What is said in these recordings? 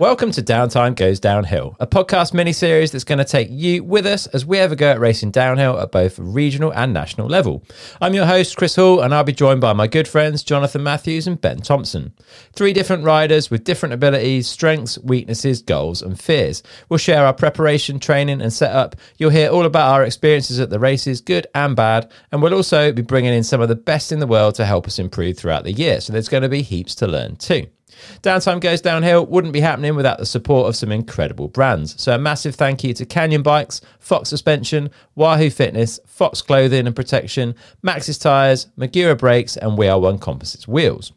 Welcome to Downtime Goes Downhill, a podcast mini-series that's going to take you with us as we have a go at racing downhill at both regional and national level. I'm your host, Chris Hall, and I'll be joined by my good friends, Jonathan Matthews and Ben Thompson. Three different riders with different abilities, strengths, weaknesses, goals, and fears. We'll share our preparation, training, and setup. You'll hear all about our experiences at the races, good and bad, and we'll also be bringing in some of the best in the world to help us improve throughout the year, so there's going to be heaps to learn too. Downtime Goes Downhill wouldn't be happening without the support of some incredible brands. So a massive thank you to Canyon Bikes, Fox Suspension, Wahoo Fitness, Fox Clothing and Protection, Maxxis Tires, Magura Brakes, and We Are One Composites Wheels.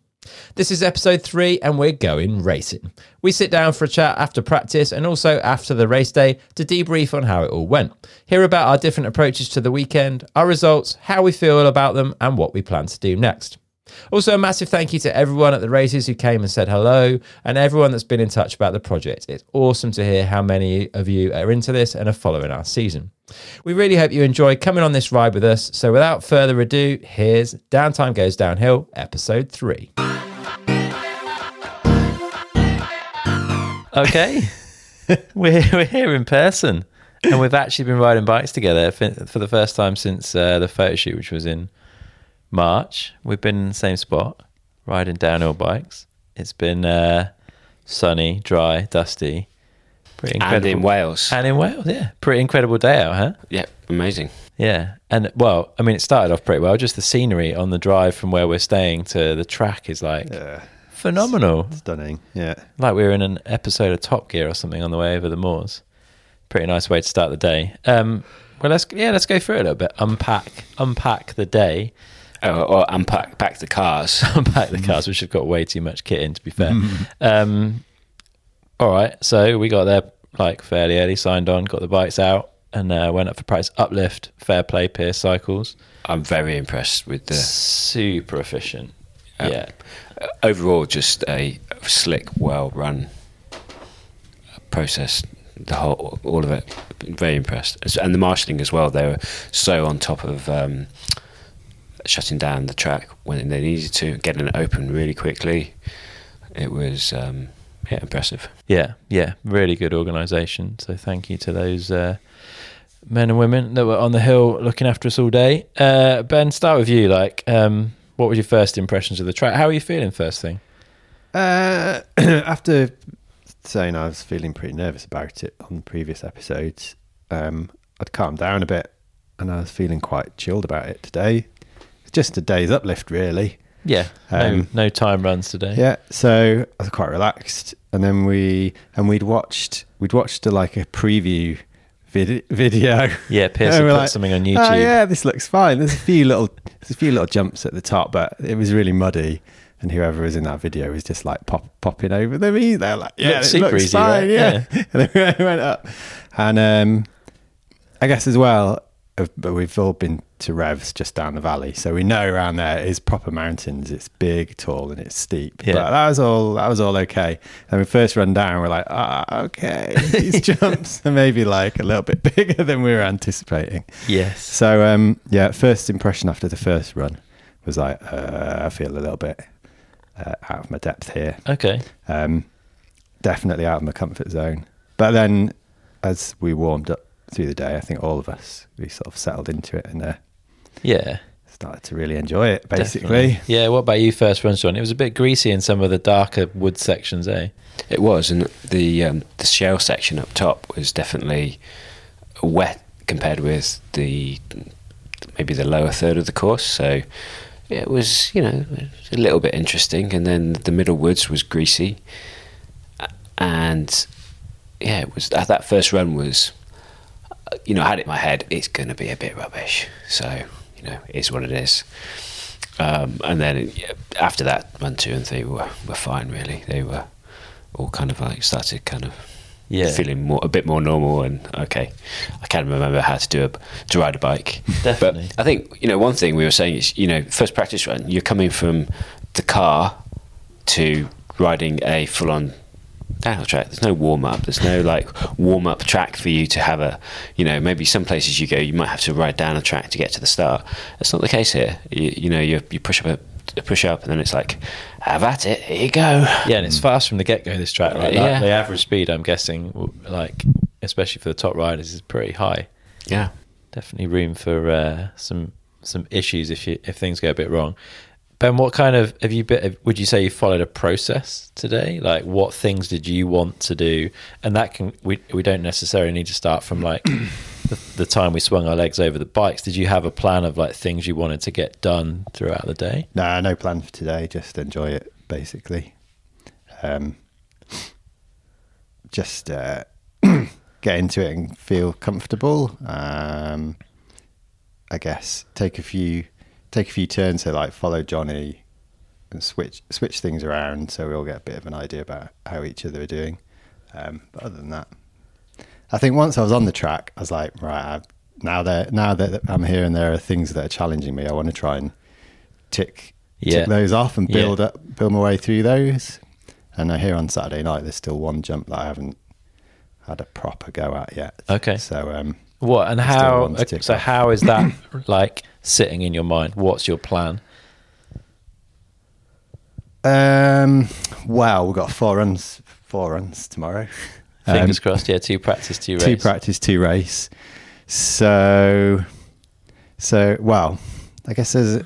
This is episode 3 and we're going racing. We sit down for a chat after practice and also after the race day to debrief on how it all went, hear about our different approaches to the weekend, our results, how we feel about them, and what we plan to do next. Also, a massive thank you to everyone at the races who came and said hello, and everyone that's been in touch about the project. It's awesome to hear how many of you are into this and are following our season. We really hope you enjoy coming on this ride with us. So without further ado, here's Downtime Goes Downhill, episode 3. Okay, we're here in person, and we've actually been riding bikes together for the first time since the photo shoot, which was in March. We've been in the same spot riding downhill bikes. It's been sunny, dry, dusty, pretty incredible. And in Wales, yeah, pretty incredible day out, huh? Yeah, amazing. Yeah, and well, I mean, it started off pretty well. Just the scenery on the drive from where we're staying to the track is like phenomenal, stunning. Yeah, like we were in an episode of Top Gear or something on the way over the moors. Pretty nice way to start the day. Well, let's go through it a little bit. Unpack the day. Or unpack the cars. Unpack the cars, which have got way too much kit in, to be fair. All right, so we got there like fairly early, signed on, got the bikes out, and went up for practice. Uplift, Fair Play, Pearce Cycles. I'm very impressed with the... Super efficient, yeah. Overall, just a slick, well-run process, the whole, all of it. Very impressed. And the marshalling as well. They were so on top of... shutting down the track when they needed to, getting it open really quickly. It was impressive. Yeah, really good organisation. So thank you to those men and women that were on the hill looking after us all day. Ben, start with you. What were your first impressions of the track? How are you feeling first thing? After saying I was feeling pretty nervous about it on the previous episodes, I'd calmed down a bit and I was feeling quite chilled about it today. Just a day's uplift, really. Yeah, no time runs today. Yeah, so I was quite relaxed, and then we'd watched a preview video. Yeah, Pearson put something on YouTube. Oh yeah, this looks fine. There's a few little jumps at the top, but it was really muddy, and whoever was in that video was just like popping over them. They're like, yeah, it looks easy, fine. Right? Yeah, and then we went up, and I guess as well. But we've all been to Revs just down the valley, so we know around there is proper mountains. It's big, tall, and it's steep. Yeah. But that was all okay. And we first run down, we're like, okay, these jumps are maybe a little bit bigger than we were anticipating. Yes. So first impression after the first run was I feel a little bit out of my depth here. Okay. Definitely out of my comfort zone. But then, as we warmed up through the day, I think all of us, we sort of settled into it and started to really enjoy it, basically. Definitely. Yeah, what about you first run, John? It was a bit greasy in some of the darker wood sections, eh? It was, and the shale section up top was definitely wet compared with maybe the lower third of the course, so it was, a little bit interesting, and then the middle woods was greasy, and yeah, it was that first run was... I had it in my head, it's going to be a bit rubbish. So, it is what it is. And then after that, 1, 2 and 3 were fine, really. They were all kind of started kind of feeling a bit more normal and okay. I can't remember how to ride a bike. Definitely. But I think, one thing we were saying is, first practice run, you're coming from the car to riding a full-on downhill track. There's no warm-up, warm-up track for you to have a maybe some places you go you might have to ride down a track to get to the start. That's not the case here. You push up a push up, and then it's like, have at it, here you go. Yeah, and it's fast from the get-go, this track, right? Like, yeah. The average speed, I'm guessing, like especially for the top riders, is pretty high. Yeah, definitely room for some issues if things go a bit wrong. Ben, what kind of would you say you followed a process today? Like, what things did you want to do? And that can we don't necessarily need to start from like the time we swung our legs over the bikes. Did you have a plan of like things you wanted to get done throughout the day? No plan for today. Just enjoy it, basically. Get into it and feel comfortable. I guess take a few turns, so like follow Johnny and switch things around, so we all get a bit of an idea about how each other are doing. But other than that, I think once I was on the track, I was like, right, now that I'm here and there are things that are challenging me, I want to try and tick those off and build my way through those. And I hear on Saturday night there's still one jump that I haven't had a proper go at yet. Okay. So what and how? So off. How is that like sitting in your mind? What's your plan? Well, we've got four runs tomorrow. Fingers crossed. Yeah, two practice, two race. So well, I guess there's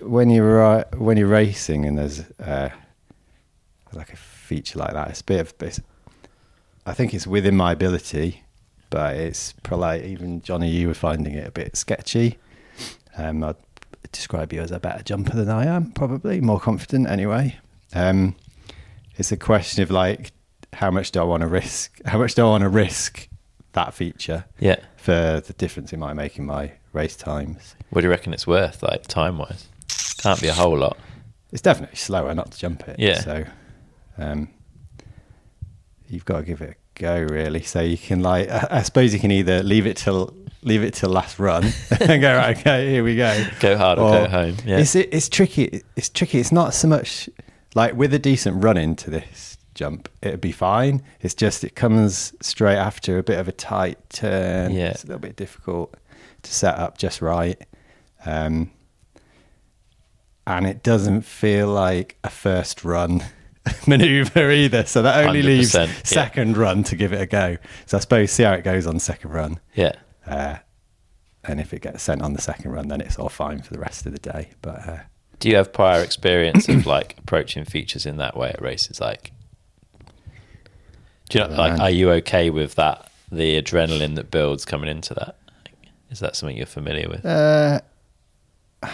when you're racing and there's like a feature like that, it's a bit of. I think it's within my ability, but it's probably even Johnny, you were finding it a bit sketchy. I'd describe you as a better jumper than I am, probably more confident anyway. It's a question of like, how much do I want to risk that feature for the difference it might make in my race times. What do you reckon it's worth, like time wise? Can't be a whole lot. It's definitely slower not to jump it. Yeah. So, you've got to give it a go, really. So you can like, I suppose you can either leave it till last run and go, right, okay, here we go. Go hard or go home. Yeah. It's tricky. It's tricky. It's not so much like with a decent run into this jump, it'd be fine. It's just, it comes straight after a bit of a tight turn. Yeah. It's a little bit difficult to set up just right. And it doesn't feel like a first run maneuver either, so that only leaves second run to give it a go. So I suppose see how it goes on second run, and if it gets sent on the second run, then it's all fine for the rest of the day. But do you have prior experience of like approaching features in that way at races? Like, do you know, like, are you okay with that, the adrenaline that builds coming into that? Is that something you're familiar with?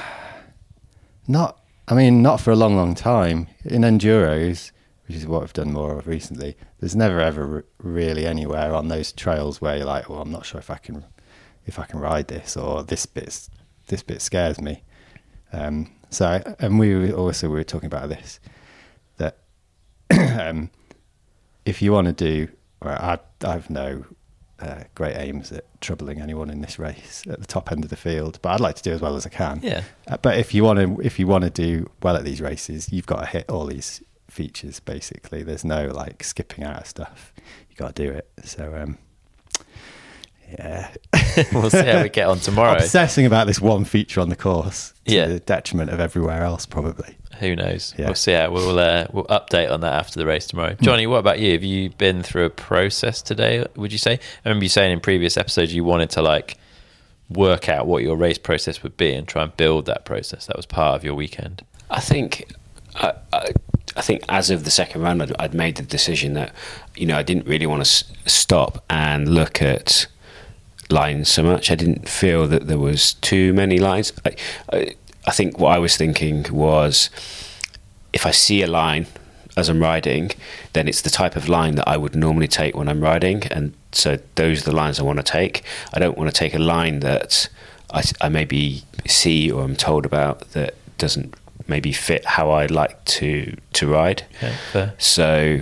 Not for a long time. In enduros, which is what I've done more of recently, there's never ever really anywhere on those trails where you're like, well, I'm not sure if I can ride this, or this bit scares me. And we were talking about this, that if you want to do, I've no great aims at troubling anyone in this race at the top end of the field, but I'd like to do as well as I can. Yeah. But if you want to do well at these races, you've got to hit all these features. Basically, there's no like skipping out of stuff. You got to do it. So we'll see how we get on tomorrow. Obsessing about this one feature on the course to the detriment of everywhere else, probably. Who knows? Yeah. We'll see. We'll update on that after the race tomorrow. Johnny, what about you? Have you been through a process today, would you say? I remember you saying in previous episodes you wanted to like work out what your race process would be and try and build that process. That was part of your weekend. I think as of the second round, I'd made the decision that, you know, I didn't really want to stop and look at lines so much. I didn't feel that there was too many lines. I think what I was thinking was, if I see a line as I'm riding, then it's the type of line that I would normally take when I'm riding, and so those are the lines I want to take. I don't want to take a line that I maybe see or I'm told about that doesn't maybe fit how I like to ride. Okay, fair. So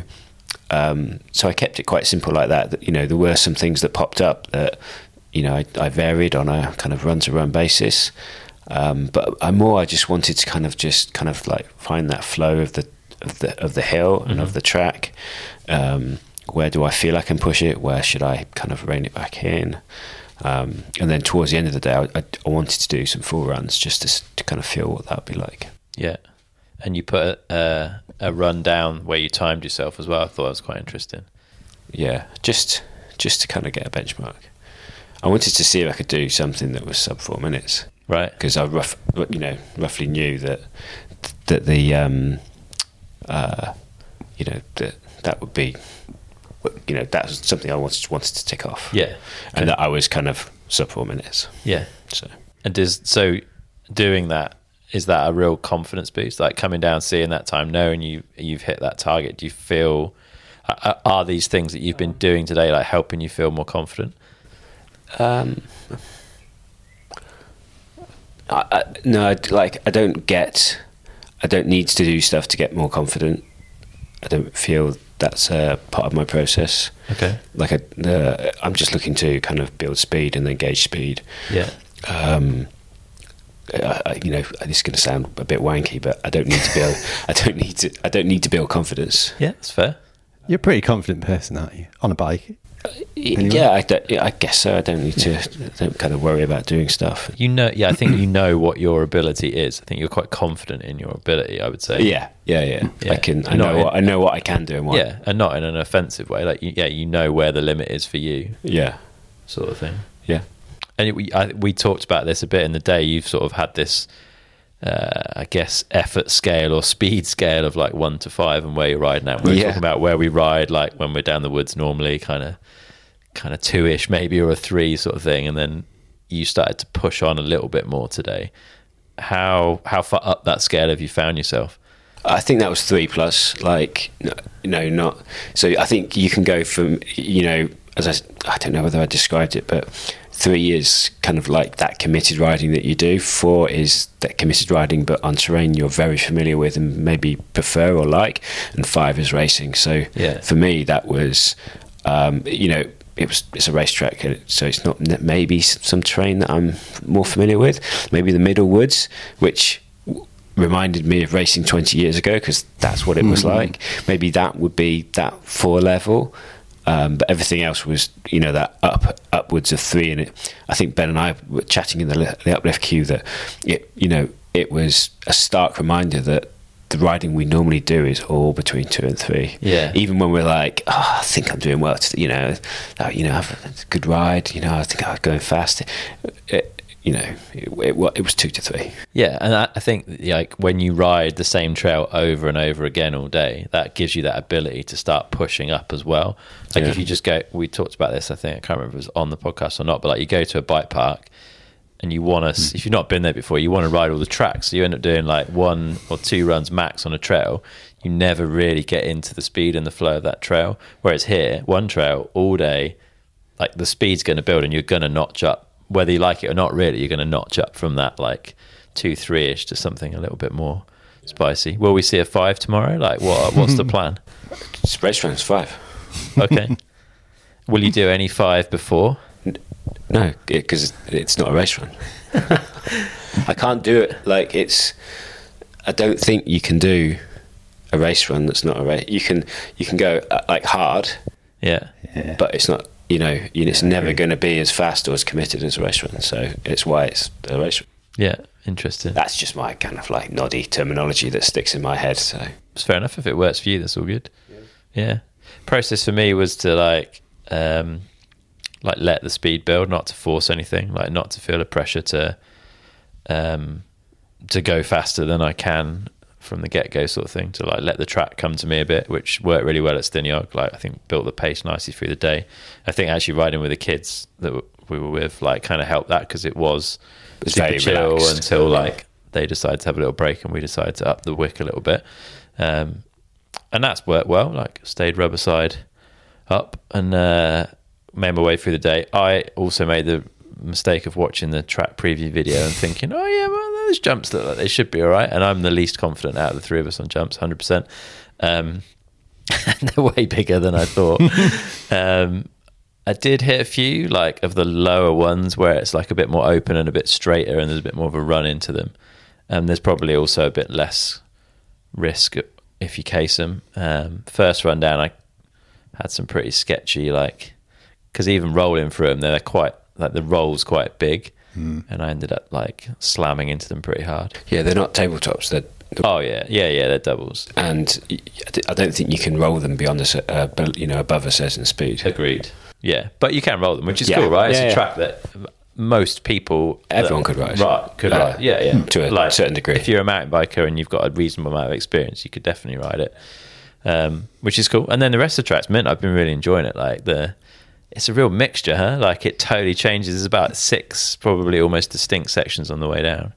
I kept it quite simple like that. You know, there were some things that popped up that, you know, I varied on a kind of run-to-run basis. But I just wanted to kind of like find that flow of the hill and of the track. Where do I feel I can push it? Where should I kind of rein it back in? And then towards the end of the day, I wanted to do some full runs just to kind of feel what that'd be like. Yeah, and you put a run down where you timed yourself as well. I thought that was quite interesting. Yeah, just to kind of get a benchmark. I wanted to see if I could do something that was sub 4 minutes, right? Because I roughly knew that the that would be, that's something I wanted to tick off. Yeah, and that I was kind of sub 4 minutes. Yeah. So doing that, is that a real confidence boost? Like coming down, seeing that time, knowing you've hit that target. Do you feel? Are these things that you've been doing today like helping you feel more confident? I don't need to do stuff to get more confident. I don't feel that's a part of my process. Okay. Like I'm just looking to kind of build speed and then gauge speed. Yeah. This is going to sound a bit wanky, but I don't need to build. I don't need to build confidence. Yeah, that's fair. You're a pretty confident person, aren't you? On a bike. Anyway. Yeah, I guess so. I don't need to. I don't kind of worry about doing stuff. I think you know what your ability is. I think you're quite confident in your ability, I would say. Yeah. I know what I can do and what. Yeah, and not in an offensive way. Like, you know where the limit is for you. Yeah, sort of thing. Yeah, and we talked about this a bit in the day. You've sort of had this, I guess, effort scale or speed scale of like 1 to 5, and where you're riding at. We're talking about where we ride, like when we're down the woods normally, kind of 2-ish maybe, or a 3 sort of thing, and then you started to push on a little bit more today. How far up that scale have you found yourself? I think that was 3+. I think you can go from, I don't know whether I described it, but 3 is kind of like that committed riding that you do. 4 is that committed riding, but on terrain you're very familiar with and maybe prefer or like. And 5 is racing. So for me, that was, it's a racetrack, so it's not maybe some terrain that I'm more familiar with. Maybe the middle woods, which reminded me of racing 20 years ago, because that's what it was like. Maybe that would be that 4 level. But everything else was, that upwards of 3. And I think Ben and I were chatting in the uplift queue that, it was a stark reminder that the riding we normally do is all between 2 and 3. Yeah. Even when we're like, I think I'm doing well, I've a good ride, I think I'm going fast. It was 2 to 3. Yeah, and I think when you ride the same trail over and over again all day, that gives you that ability to start pushing up as well. If you just go, we talked about this, I think, I can't remember if it was on the podcast or not, but you go to a bike park and you want to, if you've not been there before, you want to ride all the tracks. So you end up doing 1 or 2 runs max on a trail. You never really get into the speed and the flow of that trail. Whereas here, one trail all day, the speed's going to build and you're going to notch up. Whether you like it or not, really, you're going to notch up from that 2, 3-ish to something a little bit more spicy. Will we see a 5 tomorrow? What's the plan? It's race rounds 5. Okay. Will you do any 5 before? No, because it's not a race run. I can't do it. I don't think you can do a race run that's not a race. You can go hard. Yeah. But it's not. It's never going to be as fast or as committed as a race run, so it's why it's a race run. Yeah, interesting. That's just my kind of noddy terminology that sticks in my head. So it's fair enough. If it works for you, that's all good. Yeah. Process for me was to let the speed build, not to force anything, not to feel a pressure to go faster than I can from the get-go, sort of thing. To let the track come to me a bit, which worked really well at Stiniog. I think built the pace nicely through the day. I think actually riding with the kids that we were with kind of helped that, because it was super chill relaxed until they decided to have a little break and we decided to up the wick a little bit, and that's worked well. Stayed rubber side up and made my way through the day. I also made the mistake of watching the track preview video and thinking, those jumps look like they should be all right, and I'm the least confident out of the 3 of us on jumps, 100%. They're way bigger than I thought. I did hit a few of the lower ones where it's a bit more open and a bit straighter and there's a bit more of a run into them, and there's probably also a bit less risk if you case them. First run down I had some pretty sketchy, because even rolling through them, they're quite the roll's quite big, and I ended up slamming into them pretty hard. Yeah, they're not tabletops, they're Oh yeah, yeah, yeah. They're doubles, and I don't think you can roll them beyond above a certain speed. Agreed. Yeah, but you can roll them, which is cool, right? It's a track that most people, everyone could ride. Right, could ride. Yeah, yeah. To a certain degree. If you're a mountain biker and you've got a reasonable amount of experience, you could definitely ride it, which is cool. And then the rest of the track's mint. I've been really enjoying it. It's a real mixture, huh? Like it totally changes. There's about 6 probably almost distinct sections on the way down.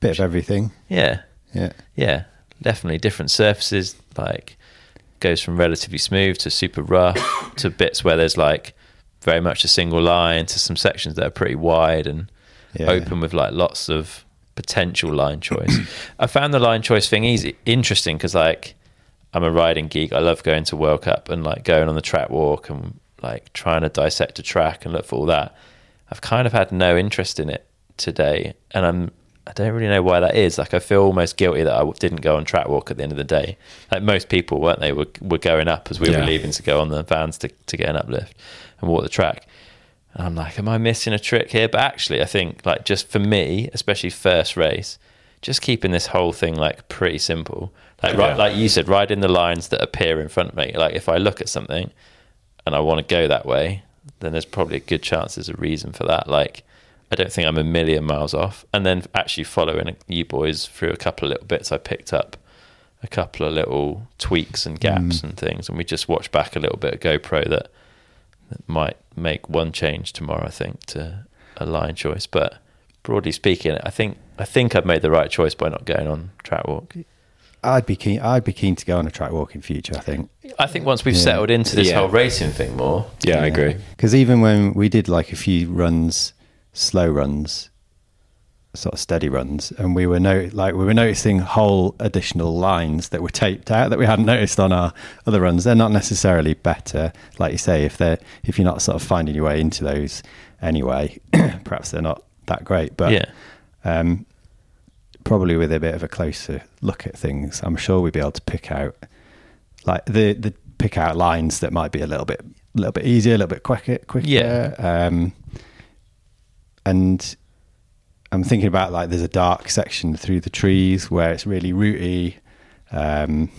Bit of everything. Yeah. Yeah. Yeah. Definitely different surfaces, goes from relatively smooth to super rough to bits where there's very much a single line to some sections that are pretty wide and open with lots of potential line choice. I found the line choice thing interesting because I'm a riding geek. I love going to World Cup and going on the track walk and trying to dissect a track and look for all that. I've kind of had no interest in it today, and I don't really know why that is. I feel almost guilty that I didn't go on track walk at the end of the day. Most people, weren't they, were going up as we were leaving to go on the vans to get an uplift and walk the track. And I'm am I missing a trick here? But actually, I think, just for me, especially first race, just keeping this whole thing, pretty simple. Like you said, riding the lines that appear in front of me. If I look at something and I want to go that way, then there's probably a good chance there's a reason for that. I don't think I'm a million miles off. And then actually following you boys through a couple of little bits, I picked up a couple of little tweaks and gaps and things. And we just watched back a little bit of GoPro that might make one change tomorrow, I think, to a line choice. But broadly speaking, I think I've made the right choice by not going on track walk. I'd be keen to go on a track walk in future, I think. I think once we've settled into this whole racing thing more. Yeah. I agree. Because even when we did a few runs, slow runs, sort of steady runs, and we were noticing whole additional lines that were taped out that we hadn't noticed on our other runs. They're not necessarily better, like you say, if you're not sort of finding your way into those anyway. Perhaps they're not that great, but probably with a bit of a closer look at things, I'm sure we'd be able to pick out pick out lines that might be a little bit easier, a little bit quicker. And I'm thinking about there's a dark section through the trees where it's really rooty and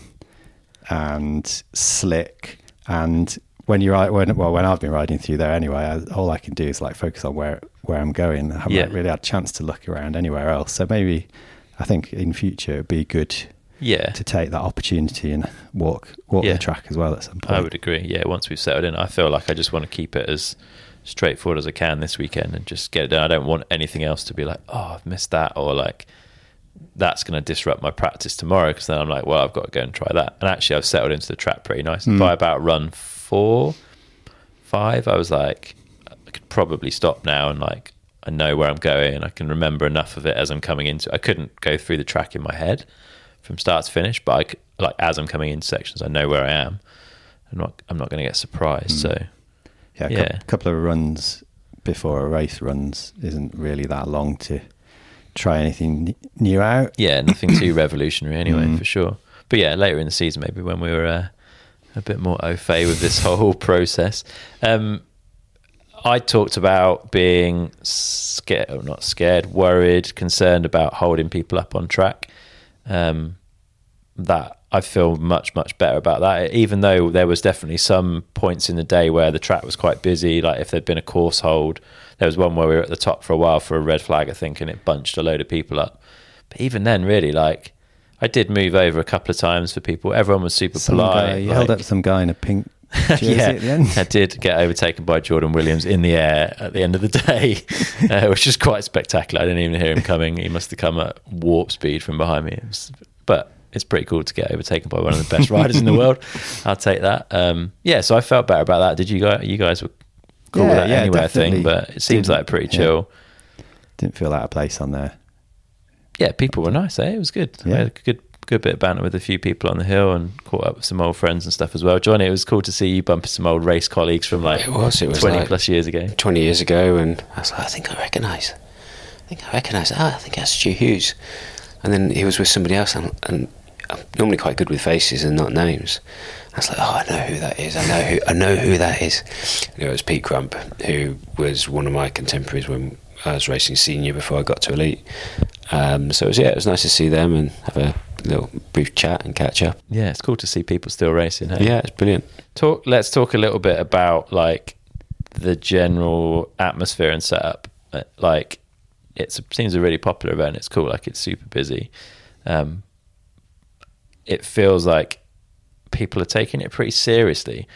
slick. And when I've been riding through there anyway, all I can do is focus on where I'm going. I haven't really had a chance to look around anywhere else. So maybe I think in future it'd be good to take that opportunity and walk the track as well at some point. I would agree. Yeah, once we've settled in, I feel I just want to keep it as straightforward as I can this weekend and just get it done. I don't want anything else to be I've missed that, or that's going to disrupt my practice tomorrow, because then I'm I've got to go and try that. And actually I've settled into the track pretty nice. By about run 4-5 I was I could probably stop now, and I know where I'm going. I can remember enough of it as I'm coming into. I couldn't go through the track in my head from start to finish, but I could, as I'm coming into sections, I know where I am. I'm not going to get surprised. So a couple of runs before a race runs isn't really that long to try anything new out. Yeah, nothing too revolutionary anyway, for sure. But yeah, later in the season, maybe when we were a bit more au fait with this whole process. I talked about being worried, concerned about holding people up on track. That I feel much, much better about that, even though there was definitely some points in the day where the track was quite busy. If there'd been a course hold, there was one where we were at the top for a while for a red flag, I think, and it bunched a load of people up. But even then, really, I did move over a couple of times for people. Everyone was super polite. You held up some guy in a pink jersey at the end. I did get overtaken by Jordan Williams in the air at the end of the day, which was quite spectacular. I didn't even hear him coming. He must have come at warp speed from behind me. But it's pretty cool to get overtaken by one of the best riders in the world. I'll take that. So I felt better about that. Did you guys? You guys were cool with that anyway, I think. But it seems pretty chill. Didn't feel out of place on there. Yeah, people were nice. It was good. Yeah, I had a good bit of banter with a few people on the hill and caught up with some old friends and stuff as well. Johnny, it was cool to see you bump some old race colleagues from it was 20 plus years ago. 20 years ago, and I was I think I recognise. I think that's Stu Hughes. And then he was with somebody else, and I'm normally quite good with faces and not names. I was I know who that is. I know who that is. And it was Pete Crump, who was one of my contemporaries when I was racing senior before I got to elite. So it was nice to see them and have a little brief chat and catch up. Yeah, it's cool to see people still racing. Hey? Yeah, it's brilliant. Let's talk a little bit about like the general atmosphere and setup. Like it seems a really popular event. It's cool. Like it's super busy. It feels like people are taking it pretty seriously.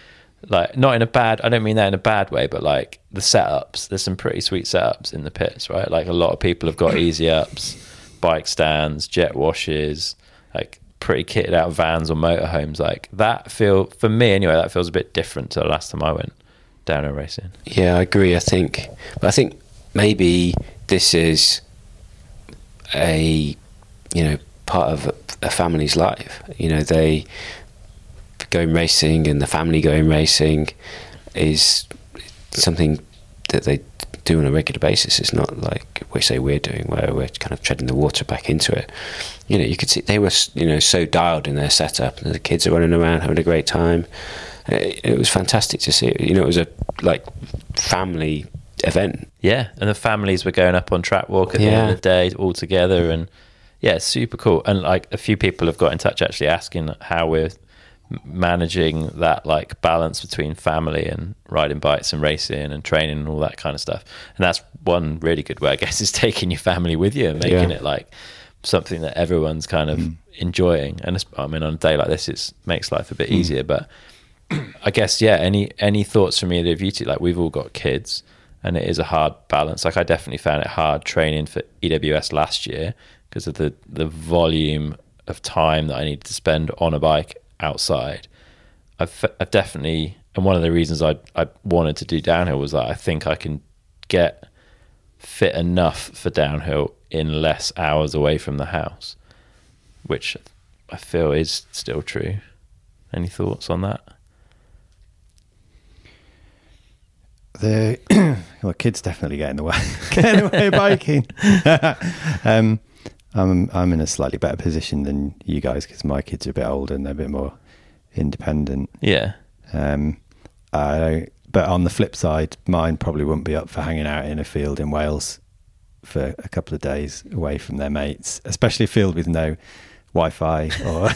Like not in a bad, I don't mean that in a bad way, but like the setups, there's some pretty sweet setups in the pits, right? Like a lot of people have got easy ups, bike stands, jet washes, like pretty kitted out vans or motorhomes. Like that feel, for me anyway, that feels a bit different to the last time I went downhill racing. Yeah, I agree. I think maybe this is a, you know, part of a family's life. You know, they going racing and the family going racing is something that they do on a regular basis. It's not like we say we're doing, where we're kind of treading the water back into it. You know, you could see they were, you know, so dialed in their setup, and the kids are running around having a great time. It was fantastic to see. You know, it was a like family event. Yeah, and the families were going up on track walk at the end of the day all together, and yeah, super cool. And like a few people have got in touch actually asking how we're managing that like balance between family and riding bikes and racing and training and all that kind of stuff. And that's one really good way, I guess, is taking your family with you and making it like something that everyone's kind of enjoying. And it's, I mean, on a day like this, it makes life a bit easier. But I guess, yeah, any thoughts from either of you two? Like we've all got kids and it is a hard balance. Like I definitely found it hard training for EWS last year because of the volume of time that I needed to spend on a bike outside. I've definitely, and one of the reasons I wanted to do downhill was that I think I can get fit enough for downhill in less hours away from the house, which I feel is still true. Any thoughts on that? Well, kids definitely get in the way. Get in the way of biking. I'm in a slightly better position than you guys because my kids are a bit older and they're a bit more independent. Yeah. But on the flip side, mine probably wouldn't be up for hanging out in a field in Wales for a couple of days away from their mates, especially a field with no Wi-Fi or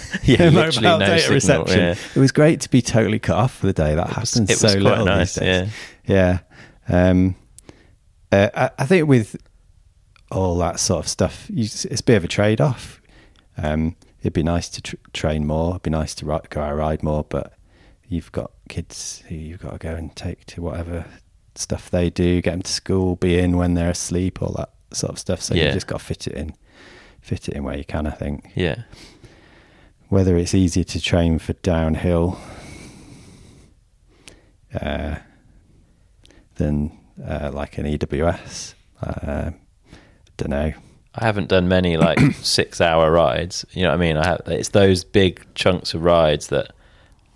mobile no data signal, reception. Yeah. It was great to be totally cut off for the day. That happens so little nice, these days. Yeah. I think with all that sort of stuff, it's a bit of a trade-off. It'd be nice to train more. It'd be nice to go out and ride more, but you've got kids who you've got to go and take to whatever stuff they do, get them to school, be in when they're asleep, all that sort of stuff. So you just got to fit it in where you can, I think. Yeah. Whether it's easier to train for downhill than like an EWS, don't know. I haven't done many like 6-hour rides, you know what I mean? It's those big chunks of rides that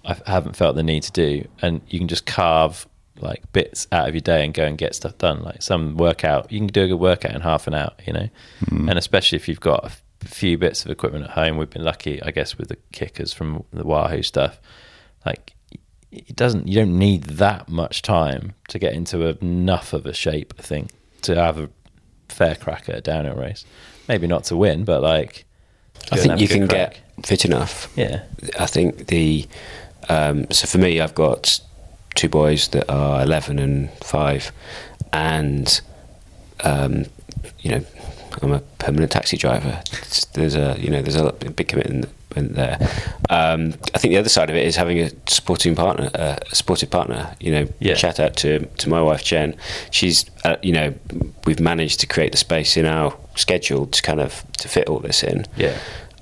I haven't felt the need to do, and you can just carve like bits out of your day and go and get stuff done. Like some workout, you can do a good workout in half an hour, you know. And especially if you've got a few bits of equipment at home. We've been lucky, I guess, with the kickers from the Wahoo stuff. Like you don't need that much time to get into enough of a shape, I think, to have a fair crack at a downhill race. Maybe not to win, but like I think you can get fit enough. Yeah, I think the so for me, I've got two boys that are 11 and 5, and you know, I'm a permanent taxi driver. There's a big commitment there. I think the other side of it is having a supportive partner. You know, shout out to my wife Jen. She's you know, we've managed to create the space in our schedule to kind of to fit all this in. Yeah.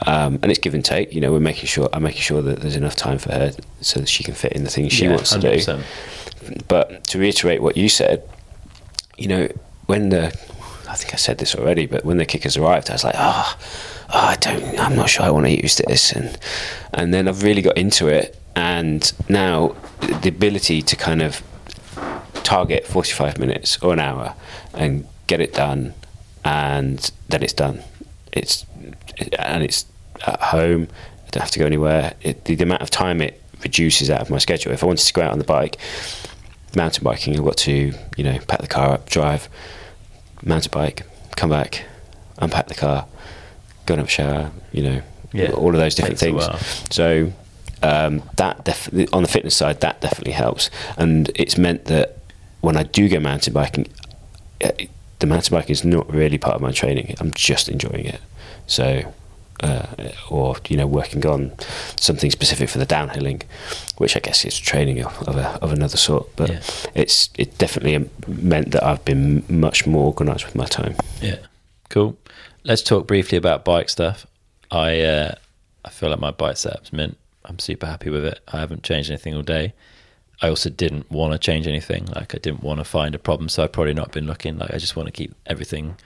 And it's give and take. You know, I'm making sure that there's enough time for her so that she can fit in the things she wants 100%. To do. But to reiterate what you said, you know, I think I said this already, but when the kickers arrived, I was like, I'm not sure I want to use this. And then I've really got into it. And now the ability to kind of target 45 minutes or an hour and get it done, and then it's done. It's at home. I don't have to go anywhere. The amount of time it reduces out of my schedule. If I wanted to go out on the bike, mountain biking, I've got to, you know, pack the car up, drive, mountain bike, come back, unpack the car, go and have a shower, you know, all of those different things. So that on the fitness side, that definitely helps. And it's meant that when I do go mountain biking, the mountain bike is not really part of my training. I'm just enjoying it. So, or, you know, working on something specific for the downhilling, which I guess is training of another sort. But it definitely meant that I've been much more organised with my time. Yeah, cool. Let's talk briefly about bike stuff. I feel like my bike setup's mint. I'm super happy with it. I haven't changed anything all day. I also didn't want to change anything. Like, I didn't want to find a problem, so I've probably not been looking. Like, I just want to keep everything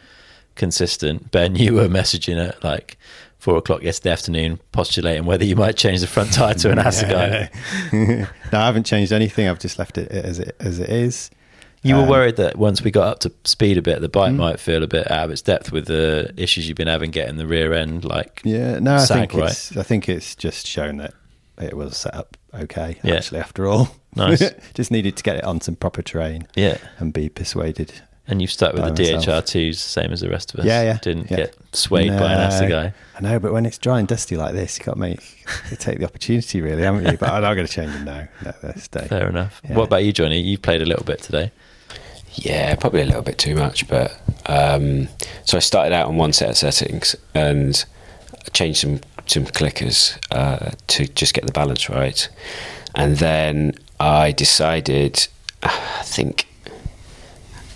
consistent. Ben, you were messaging at like 4 o'clock yesterday afternoon, postulating whether you might change the front tire to an Assegai. No, I haven't changed anything. I've just left it as it is. You were worried that once we got up to speed a bit, the bike might feel a bit out of its depth with the issues you've been having getting the rear end, like I think it's just shown that it was set up okay, actually, after all. Nice. Just needed to get it on some proper terrain and be persuaded. And you've stuck with the DHR2s, same as the rest of us. Yeah, yeah. Didn't get swayed by an Assegai. I know, but when it's dry and dusty like this, you've got to take the opportunity, really, haven't you? But I'm not going to change them now. No, stay. Fair enough. Yeah. What about you, Johnny? You played a little bit today. Yeah, probably a little bit too much. But so I started out on one set of settings and changed some clickers to just get the balance right. And then I decided, I think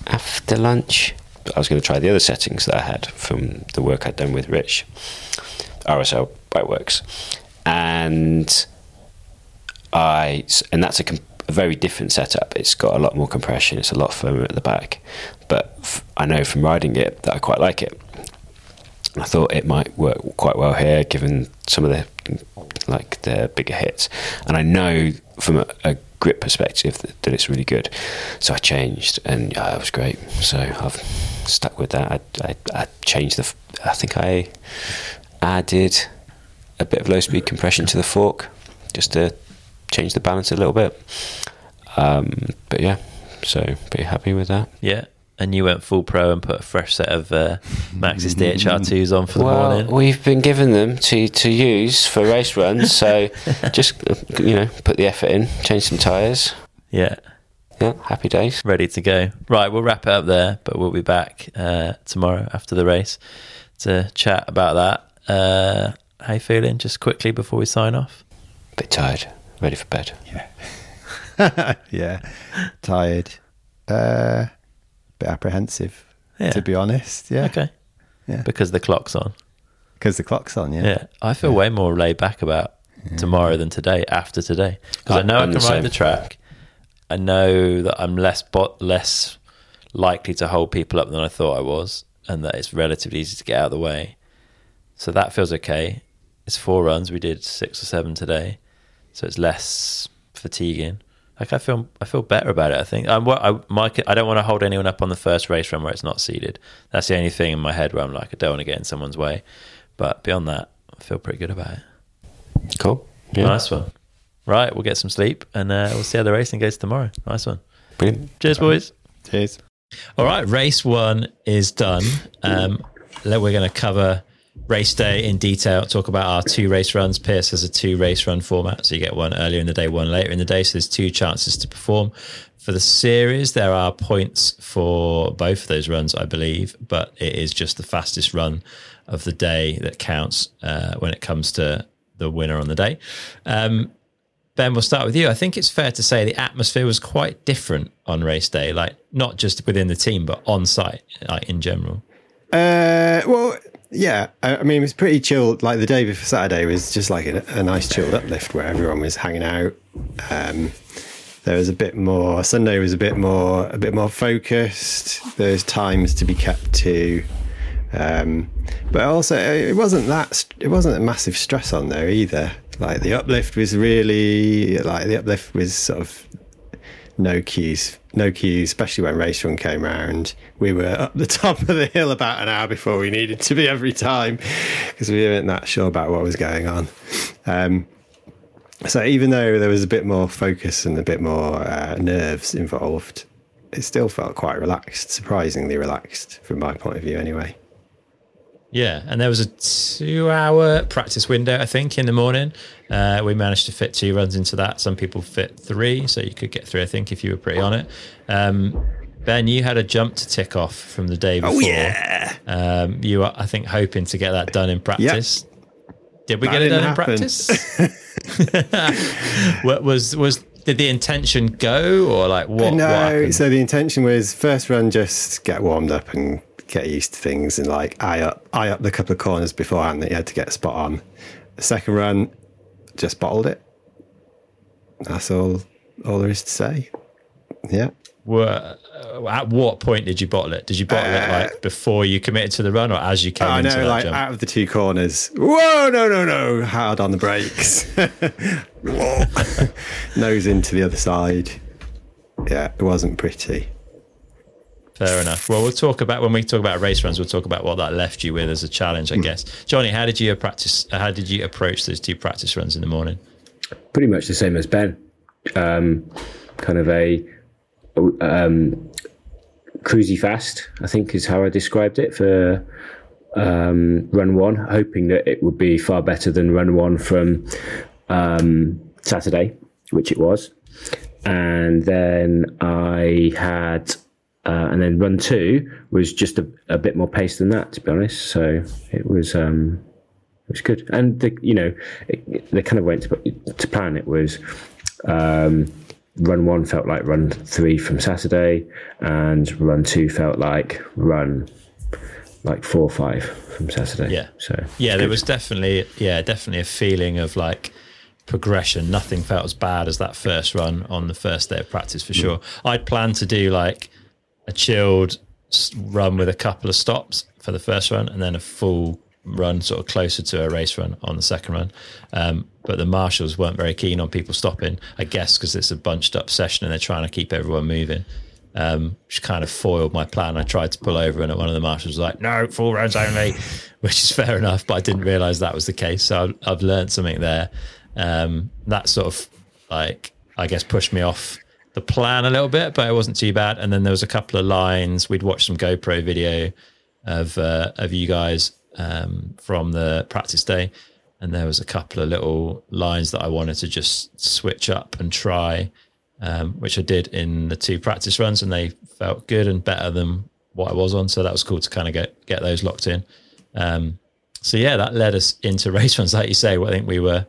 after lunch, I was going to try the other settings that I had from the work I'd done with Rich RSL Bike Works, and that's a very different setup. It's got a lot more compression, it's a lot firmer at the back, but I know from riding it that I quite like it. I thought it might work quite well here, given some of the bigger hits, and I know from a grip perspective that it's really good. So I changed, and it was great. So I've stuck with that. I changed I think I added a bit of low speed compression to the fork just to change the balance a little bit. But yeah, so pretty happy with that. Yeah. And you went full pro and put a fresh set of Maxxis DHR2s on for the morning. We've been given them to use for race runs, so just, put the effort in, change some tyres. Yeah. Yeah, happy days. Ready to go. Right, we'll wrap it up there, but we'll be back tomorrow after the race to chat about that. How you feeling, just quickly before we sign off? A bit tired, ready for bed. Yeah. Yeah, tired. Bit apprehensive, to be honest. Yeah. Okay. Yeah. Because the clock's on. Yeah. Yeah. I feel way more laid back about tomorrow than today. After today, because I know I can ride the track. I know that I'm less likely to hold people up than I thought I was, and that it's relatively easy to get out of the way. So that feels okay. It's 4 runs. We did 6 or 7 today, so it's less fatiguing. Like, I feel better about it, I think. I don't want to hold anyone up on the first race run where it's not seeded. That's the only thing in my head where I'm like, I don't want to get in someone's way. But beyond that, I feel pretty good about it. Cool. Yeah. Nice one. Right, we'll get some sleep, and we'll see how the racing goes tomorrow. Nice one. Brilliant. Cheers, boys. Cheers. All right, race 1 is done. We're going to cover race day in detail, talk about our 2 race runs. Pearce has a 2 race run format, so you get one earlier in the day, one later in the day, so there's 2 chances to perform. For the series, there are points for both of those runs, I believe, but it is just the fastest run of the day that counts when it comes to the winner on the day. Ben, we'll start with you. I think it's fair to say the atmosphere was quite different on race day, like not just within the team but on site, like in general. Yeah, I mean, it was pretty chilled. Like, the day before Saturday was just like a nice chilled uplift where everyone was hanging out. There was a bit more. Sunday was a bit more focused. There's times to be kept to, but also it wasn't a massive stress on there either. Like, the uplift was sort of no cues, especially when race run came round. We were up the top of the hill about an hour before we needed to be every time, because we weren't that sure about what was going on. So even though there was a bit more focus and a bit more nerves involved, it still felt quite relaxed, surprisingly relaxed from my point of view anyway. Yeah, and there was a 2-hour practice window, I think, in the morning. We managed to fit 2 runs into that. Some people fit 3, so you could get through, I think, if you were pretty on it. Ben, you had a jump to tick off from the day before. Oh, yeah. You were, I think, hoping to get that done in practice. Yep. Did we get it done in practice? Did the intention go, or like what? No, so the intention was first run, just get warmed up and get used to things, and like eye up the couple of corners beforehand that you had to get spot on. The second run, just bottled it. That's all there is to say. Yeah. At what point did you bottle it? Did you bottle it like before you committed to the run, or as you came into that jump? Out of the 2 corners. Whoa, no. Hard on the brakes. Nose into the other side. Yeah, it wasn't pretty. Fair enough. Well, we'll talk about, when we talk about race runs, we'll talk about what that left you with as a challenge, I guess. Johnny, how did you approach those 2 practice runs in the morning? Pretty much the same as Ben. Kind of a cruisy fast, I think, is how I described it for run 1, hoping that it would be far better than run 1 from Saturday, which it was. And then I had and then run 2 was just a bit more pace than that, to be honest. So it was good. And they kind of went to plan. It was run 1 felt like run 3 from Saturday, and run 2 felt like run like 4 or 5 from Saturday. Yeah. So yeah, there was definitely a feeling of like progression. Nothing felt as bad as that first run on the first day of practice, for sure. I'd planned to do like a chilled run with a couple of stops for the first run, and then a full run sort of closer to a race run on the second run. But the marshals weren't very keen on people stopping, I guess, because it's a bunched up session and they're trying to keep everyone moving, which kind of foiled my plan. I tried to pull over, and one of the marshals was like, no, full rounds only, which is fair enough, but I didn't realize that was the case. So I've learned something there. That sort of like, I guess, pushed me off the plan a little bit, but it wasn't too bad. And then there was a couple of lines. We'd watched some GoPro video of you guys from the practice day, and there was a couple of little lines that I wanted to just switch up and try, which I did in the 2 practice runs, and they felt good and better than what I was on, so that was cool to kind of get those locked in. So yeah, that led us into race runs, like you say. I think we were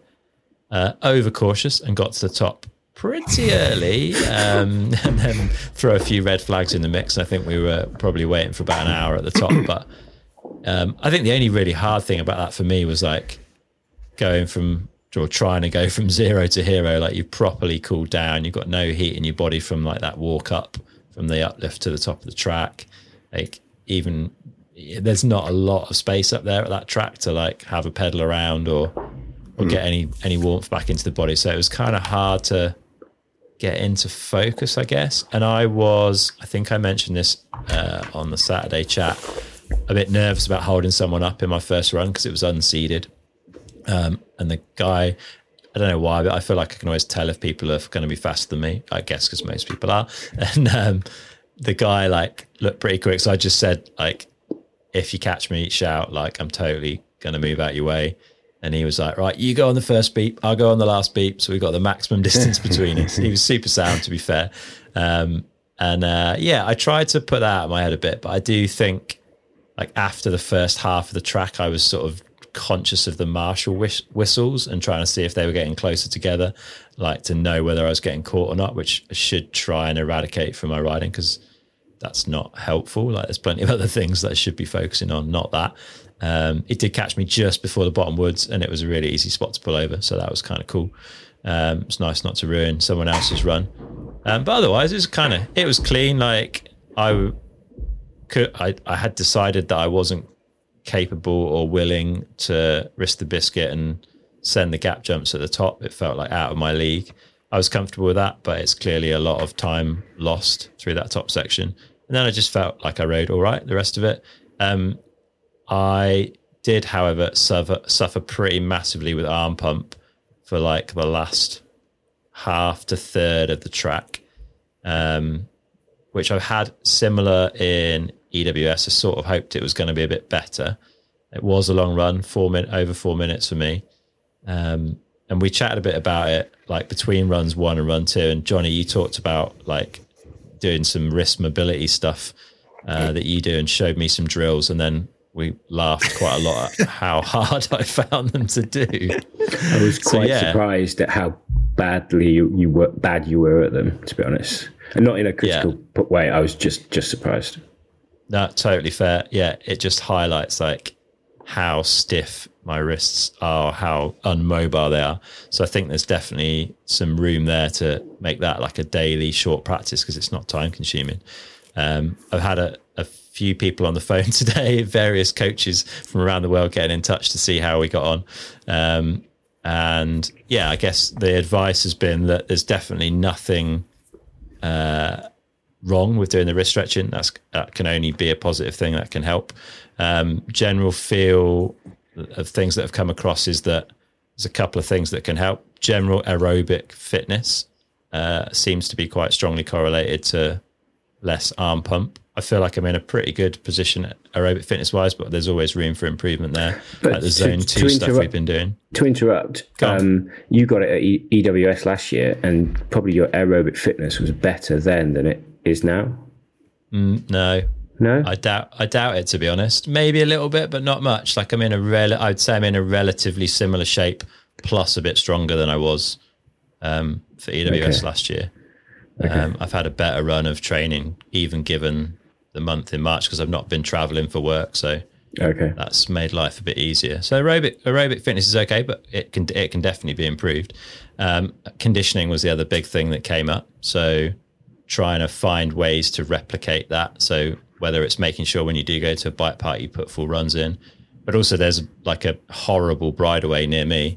overcautious and got to the top pretty early, and then throw a few red flags in the mix. I think we were probably waiting for about an hour at the top, but I think the only really hard thing about that for me was like trying to go from zero to hero. Like, you've properly cooled down, you've got no heat in your body from like that walk up from the uplift to the top of the track. Like, even there's not a lot of space up there at that track to like have a pedal around or get any warmth back into the body. So it was kind of hard to get into focus, I guess. And I think I mentioned this on the Saturday chat, a bit nervous about holding someone up in my first run because it was unseeded. And the guy, I don't know why, but I feel like I can always tell if people are going to be faster than me, I guess, because most people are. And the guy like looked pretty quick. So I just said, like, if you catch me, shout, like, I'm totally going to move out your way. And he was like, right, you go on the first beep, I'll go on the last beep. So we got the maximum distance between us. He was super sound, to be fair. I tried to put that out of my head a bit, but I do think like after the first half of the track, I was sort of conscious of the marshal whistles and trying to see if they were getting closer together, like to know whether I was getting caught or not, which I should try and eradicate from my riding because that's not helpful. Like, there's plenty of other things that I should be focusing on, not that. It did catch me just before the bottom woods, and it was a really easy spot to pull over, so that was kind of cool. It's nice not to ruin someone else's run, but otherwise it was clean. Like, I had decided that I wasn't capable or willing to risk the biscuit and send the gap jumps at the top. It felt like out of my league. I was comfortable with that, but it's clearly a lot of time lost through that top section. And then I just felt like I rode all right the rest of it. I did, however, suffer pretty massively with arm pump for like the last half to third of the track, which I've had similar in EWS. I sort of hoped it was going to be a bit better. It was a long run, over 4 minutes for me. And we chatted a bit about it, like between runs one and run two. And Johnny, you talked about like doing some wrist mobility stuff that you do, and showed me some drills. And then we laughed quite a lot at how hard I found them to do. I was quite surprised at how badly you were at them, to be honest. And not in a critical way. I was just surprised. No, totally fair. Yeah, it just highlights like how stiff my wrists are, how unmobile they are. So I think there's definitely some room there to make that like a daily short practice, because it's not time consuming. I've had a few people on the phone today, various coaches from around the world getting in touch to see how we got on. And yeah, I guess the advice has been that there's definitely nothing wrong with doing the wrist stretching. That can only be a positive thing, that can help. General feel of things that have come across is that there's a couple of things that can help. General aerobic fitness seems to be quite strongly correlated to less arm pump. I feel like I'm in a pretty good position aerobic fitness wise, but there's always room for improvement there. But like the zone two stuff we've been doing. To interrupt, you got it at EWS last year, and probably your aerobic fitness was better then than it is now. No, I doubt it, to be honest. Maybe a little bit, but not much. Like I'd say I'm in a relatively similar shape, plus a bit stronger than I was for EWS last year. Okay. I've had a better run of training, even given the month in March, because I've not been traveling for work, so that's made life a bit easier. So aerobic fitness is okay, but it can definitely be improved. Conditioning was the other big thing that came up, so trying to find ways to replicate that. So whether it's making sure when you do go to a bike park you put full runs in, but also there's like a horrible bridleway near me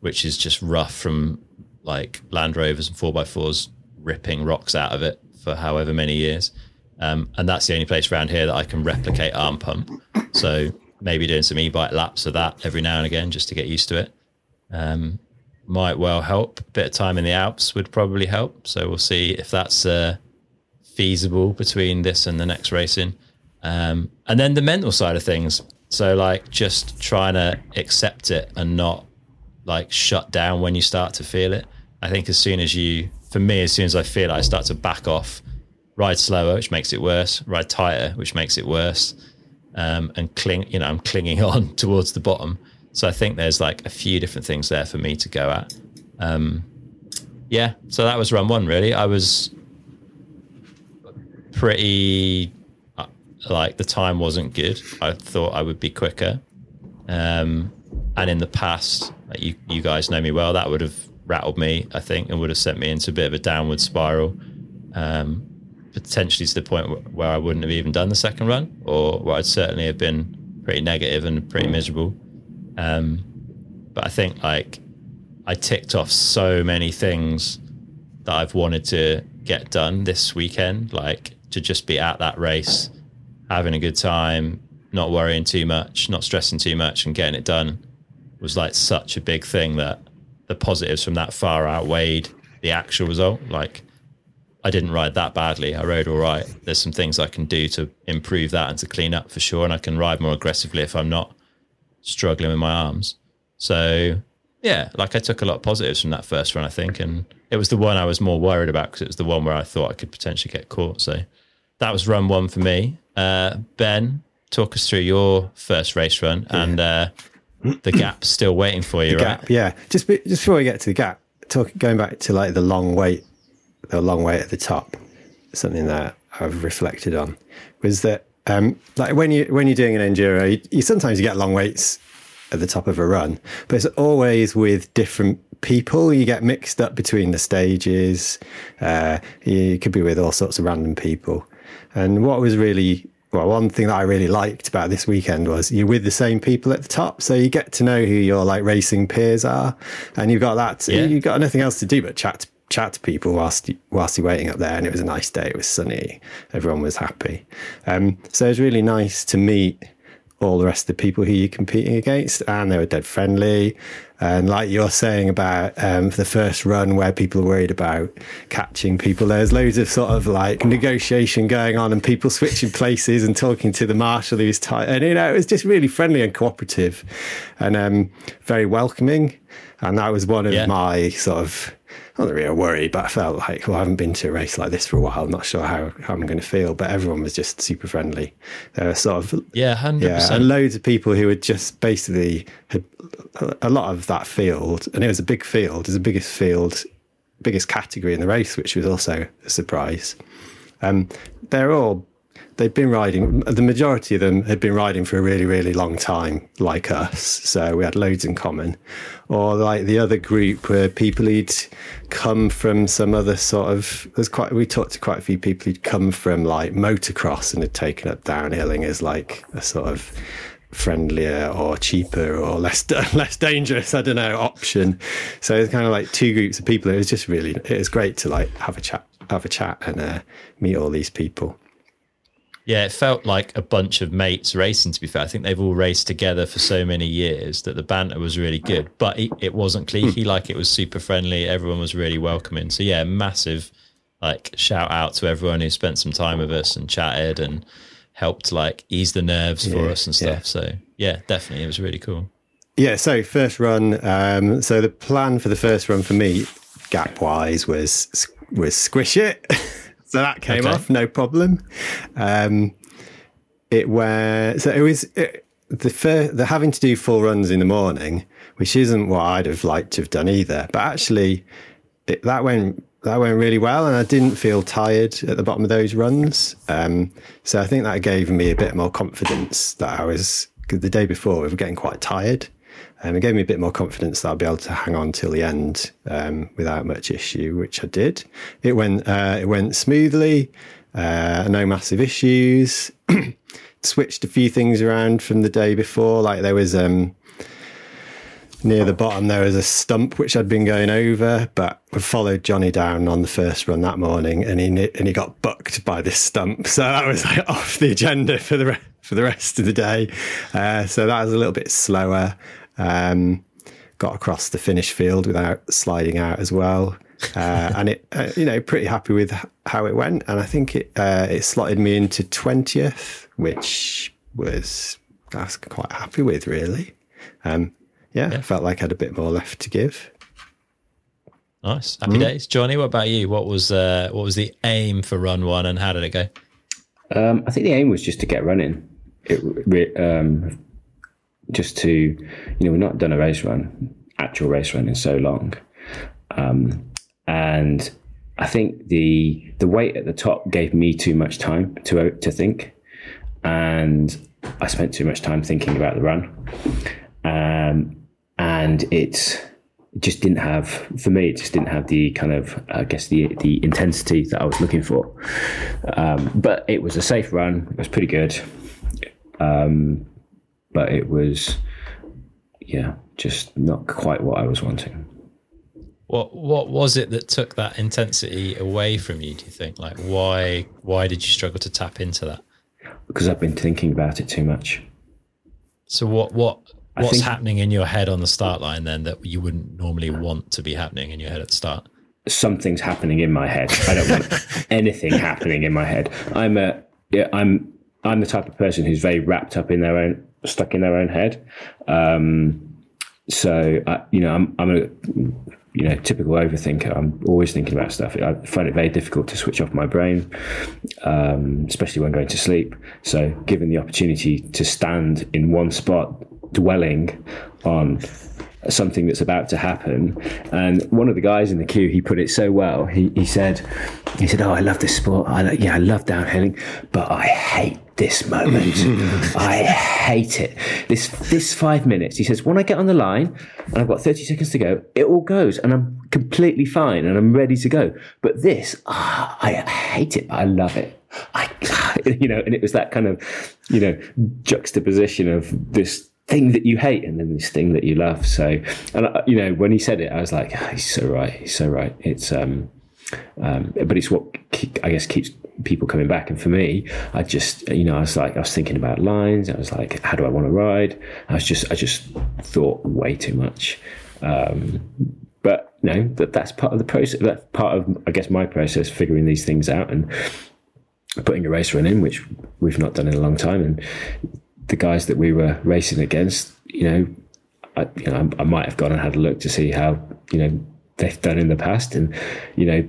which is just rough from like Land Rovers and 4x4s ripping rocks out of it for however many years. And that's the only place around here that I can replicate arm pump. So maybe doing some e-bike laps of that every now and again just to get used to it. Might well help. A bit of time in the Alps would probably help. So we'll see if that's feasible between this and the next racing. And then the mental side of things. So like just trying to accept it and not like shut down when you start to feel it. I think as soon as I feel it, I start to back off. Ride slower, which makes it worse. Ride tighter, which makes it worse. And I'm clinging on towards the bottom. So I think there's like a few different things there for me to go at. So that was run one, really. I was pretty, like the time wasn't good. I thought I would be quicker. And in the past, like you guys know me well, that would have rattled me, I think, and would have sent me into a bit of a downward spiral. Potentially to the point where I wouldn't have even done the second run, or where I'd certainly have been pretty negative and pretty miserable. But I think like I ticked off so many things that I've wanted to get done this weekend, like to just be at that race, having a good time, not worrying too much, not stressing too much, and getting it done was like such a big thing that the positives from that far outweighed the actual result. Like I didn't ride that badly. I rode all right. There's some things I can do to improve that and to clean up for sure. And I can ride more aggressively if I'm not struggling with my arms. So yeah, like I took a lot of positives from that first run, I think. And it was the one I was more worried about because it was the one where I thought I could potentially get caught. So that was run one for me. Ben, talk us through your first race run and the gap's still waiting for you, right? Yeah. Just before we get to the gap, going back to like the long wait at the top, something that I've reflected on was that like when you're doing an enduro, you sometimes get long waits at the top of a run, but it's always with different people. You get mixed up between the stages. You could be with all sorts of random people. And one thing that I really liked about this weekend was you're with the same people at the top, so you get to know who your like racing peers are, and you've got that. Yeah. You've got nothing else to do but chat to people whilst you're waiting up there. And it was a nice day. It was sunny. Everyone was happy. So it was really nice to meet all the rest of the people who you're competing against, and they were dead friendly. And like you're saying about the first run where people are worried about catching people, there's loads of sort of like negotiation going on and people switching places and talking to the marshal who's tight. And, you know, it was just really friendly and cooperative and very welcoming. And that was one of my sort of, not a real worry, but I felt like, well, I haven't been to a race like this for a while. I'm not sure how I'm going to feel, but everyone was just super friendly. There were sort of... Yeah, 100%. Yeah, and loads of people who had just basically had a lot of that field, and it was a big field. It was the biggest field, biggest category in the race, which was also a surprise. They'd been riding, the majority of them had been riding for a really, really long time, like us. So we had loads in common. Or like the other group were people who'd come from some other sort of, we talked to quite a few people who'd come from like motocross and had taken up downhilling as like a sort of friendlier or cheaper or less dangerous, I don't know, option. So it's kind of like two groups of people. It was just really, it was great to like have a chat and meet all these people. Yeah, it felt like a bunch of mates racing, to be fair. I think they've all raced together for so many years that the banter was really good, but it wasn't cliquey. Like, it was super friendly. Everyone was really welcoming. So yeah, massive like shout out to everyone who spent some time with us and chatted and helped like ease the nerves for us and stuff. So yeah, definitely. It was really cool. Yeah. So first run. So the plan for the first run for me, gap wise, was squish it. So that came off, no problem. The having to do full runs in the morning, which isn't what I'd have liked to have done either. But actually, that went really well, and I didn't feel tired at the bottom of those runs. So I think that gave me a bit more confidence that I was, 'cause the day before we were getting quite tired. It gave me a bit more confidence that I'll be able to hang on till the end without much issue, which I did. It went smoothly, no massive issues. Switched a few things around from the day before. Like there was near the bottom there was a stump which I'd been going over, but I followed Johnny down on the first run that morning, and he got bucked by this stump. So that was like off the agenda for the rest of the day. So that was a little bit slower. Got across the finish field without sliding out as well. And it, pretty happy with how it went. And I think it slotted me into 20th, which I was quite happy with, really. I felt like I had a bit more left to give. Nice. Happy days. Johnny, what about you? What was the aim for run one and how did it go? I think the aim was just to get running. Just to, we've not done an actual race run in so long. And I think the weight at the top gave me too much time to think. And I spent too much time thinking about the run. And it just didn't have the kind of, I guess, the intensity that I was looking for. But it was a safe run. It was pretty good. But it was, just not quite what I was wanting. What was it that took that intensity away from you, do you think? Like, why did you struggle to tap into that? Because I've been thinking about it too much. So what's happening in your head on the start line then that you wouldn't normally want to be happening in your head at the start? Something's happening in my head. I don't want anything happening in my head. I'm the type of person who's very wrapped up in stuck in their own head. I'm a typical overthinker. I'm always thinking about stuff. I find it very difficult to switch off my brain, especially when going to sleep. So given the opportunity to stand in one spot, dwelling on something that's about to happen. And one of the guys in the queue, he put it so well. He said, "Oh, I love this sport. I love downhilling, but I hate this moment. I hate it. This 5 minutes." He says, "When I get on the line and I've got 30 seconds to go, it all goes and I'm completely fine and I'm ready to go. But this, I hate it, but I love it." And it was that kind of, juxtaposition of this thing that you hate and then this thing that you love. So, and when he said it, I was like, "Oh, he's so right. It's but it's what I guess keeps people coming back. And for me, I just, you know, I was like, I was thinking about lines. I was like, how do I want to ride? I just thought way too much. But no, that's part of the process. That's part of, I guess, my process, figuring these things out and putting a race run in, which we've not done in a long time. And the guys that we were racing against, I might have gone and had a look to see how, you know, they've done in the past. And, you know,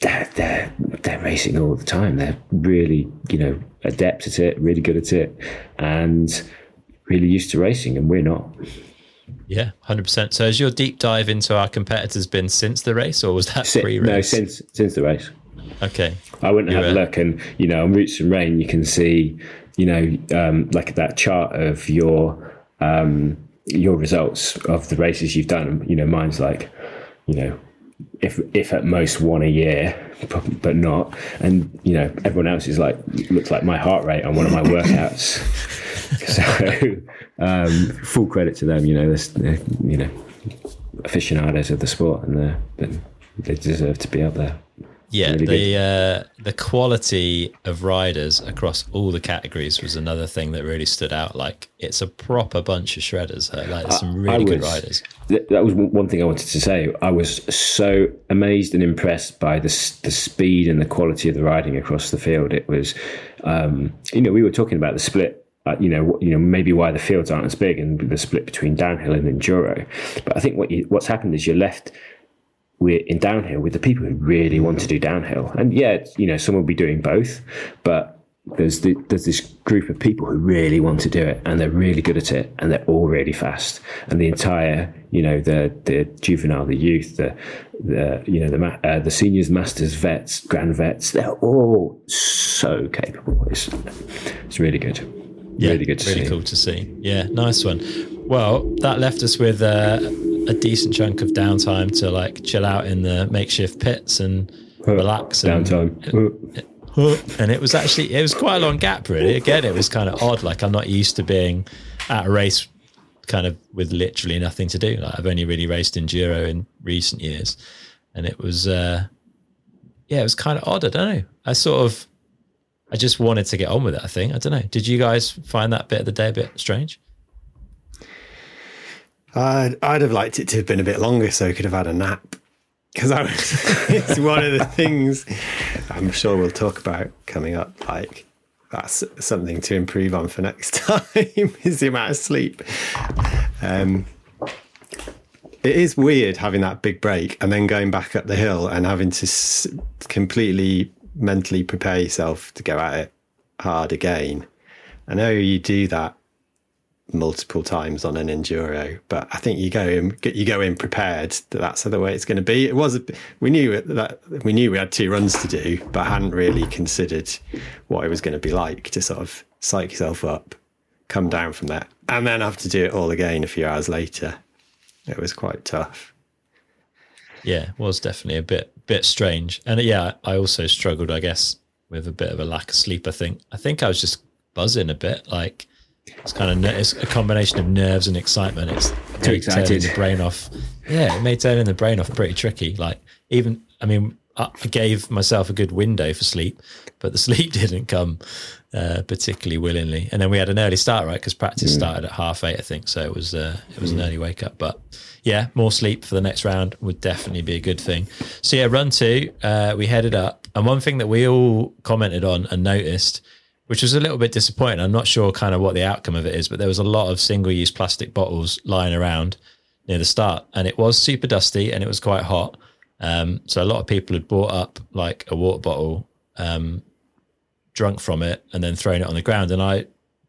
they're racing all the time. They're really, you know, adept at it, really good at it, and really used to racing, and we're not. Yeah, 100%. So has your deep dive into our competitors been since the race, or was that pre-race? No, since the race. Okay. I went and had a look, and, you know, on Roots and Rain, you can see, you know, like that chart of your results of the races you've done. You know, mine's like, you know, if at most one a year, but not. And, you know, everyone else is like, looks like my heart rate on one of my workouts. So full credit to them, you know, they're, you know, aficionados of the sport, and they deserve to be out there. Yeah, really the quality of riders across all the categories was another thing that really stood out. Like, it's a proper bunch of shredders. Like, there's some really good riders. That was one thing I wanted to say. I was so amazed and impressed by the speed and the quality of the riding across the field. It was, you know, we were talking about the split. You know, maybe why the fields aren't as big, and the split between downhill and enduro. But I think what's happened is you're left. We're in downhill with the people who really want to do downhill, and yeah, you know, some will be doing both, but there's this group of people who really want to do it, and they're really good at it, and they're all really fast. And the entire, you know, the juvenile, the youth, the you know, the seniors, masters, vets, grand vets, they're all so capable. It's really good. Yeah, really good to see. Really cool to see. Yeah, nice one. Well, that left us with a decent chunk of downtime to like chill out in the makeshift pits and relax. And it was actually, it was quite a long gap, really. Again, it was kind of odd. Like, I'm not used to being at a race kind of with literally nothing to do. Like, I've only really raced enduro in recent years, and it was, it was kind of odd. I don't know. I just wanted to get on with it, I think. I don't know. Did you guys find that bit of the day a bit strange? I'd have liked it to have been a bit longer so I could have had a nap, because it's one of the things I'm sure we'll talk about coming up. Like, that's something to improve on for next time is the amount of sleep. It is weird having that big break and then going back up the hill and having to completely mentally prepare yourself to go at it hard again. I know you do that multiple times on an enduro, but I think you go in prepared that that's the way it's going to be. We knew we had two runs to do, but hadn't really considered what it was going to be like to sort of psych yourself up, come down from that, and then have to do it all again a few hours later. It was quite tough. Yeah, it was definitely a bit strange. And yeah, I also struggled, I guess, with a bit of a lack of sleep. I think I was just buzzing a bit. Like, it's kind of it's a combination of nerves and excitement. It's turning the brain off. Yeah, it made turning the brain off pretty tricky. Like, even, I mean, I gave myself a good window for sleep, but the sleep didn't come particularly willingly. And then we had an early start, right? Because practice started at 8:30, I think. So it was an early wake up. But yeah, more sleep for the next round would definitely be a good thing. So yeah, run two, we headed up. And one thing that we all commented on and noticed, which was a little bit disappointing. I'm not sure kind of what the outcome of it is, but there was a lot of single-use plastic bottles lying around near the start, and it was super dusty and it was quite hot. So a lot of people had bought up like a water bottle, drunk from it, and then thrown it on the ground. And I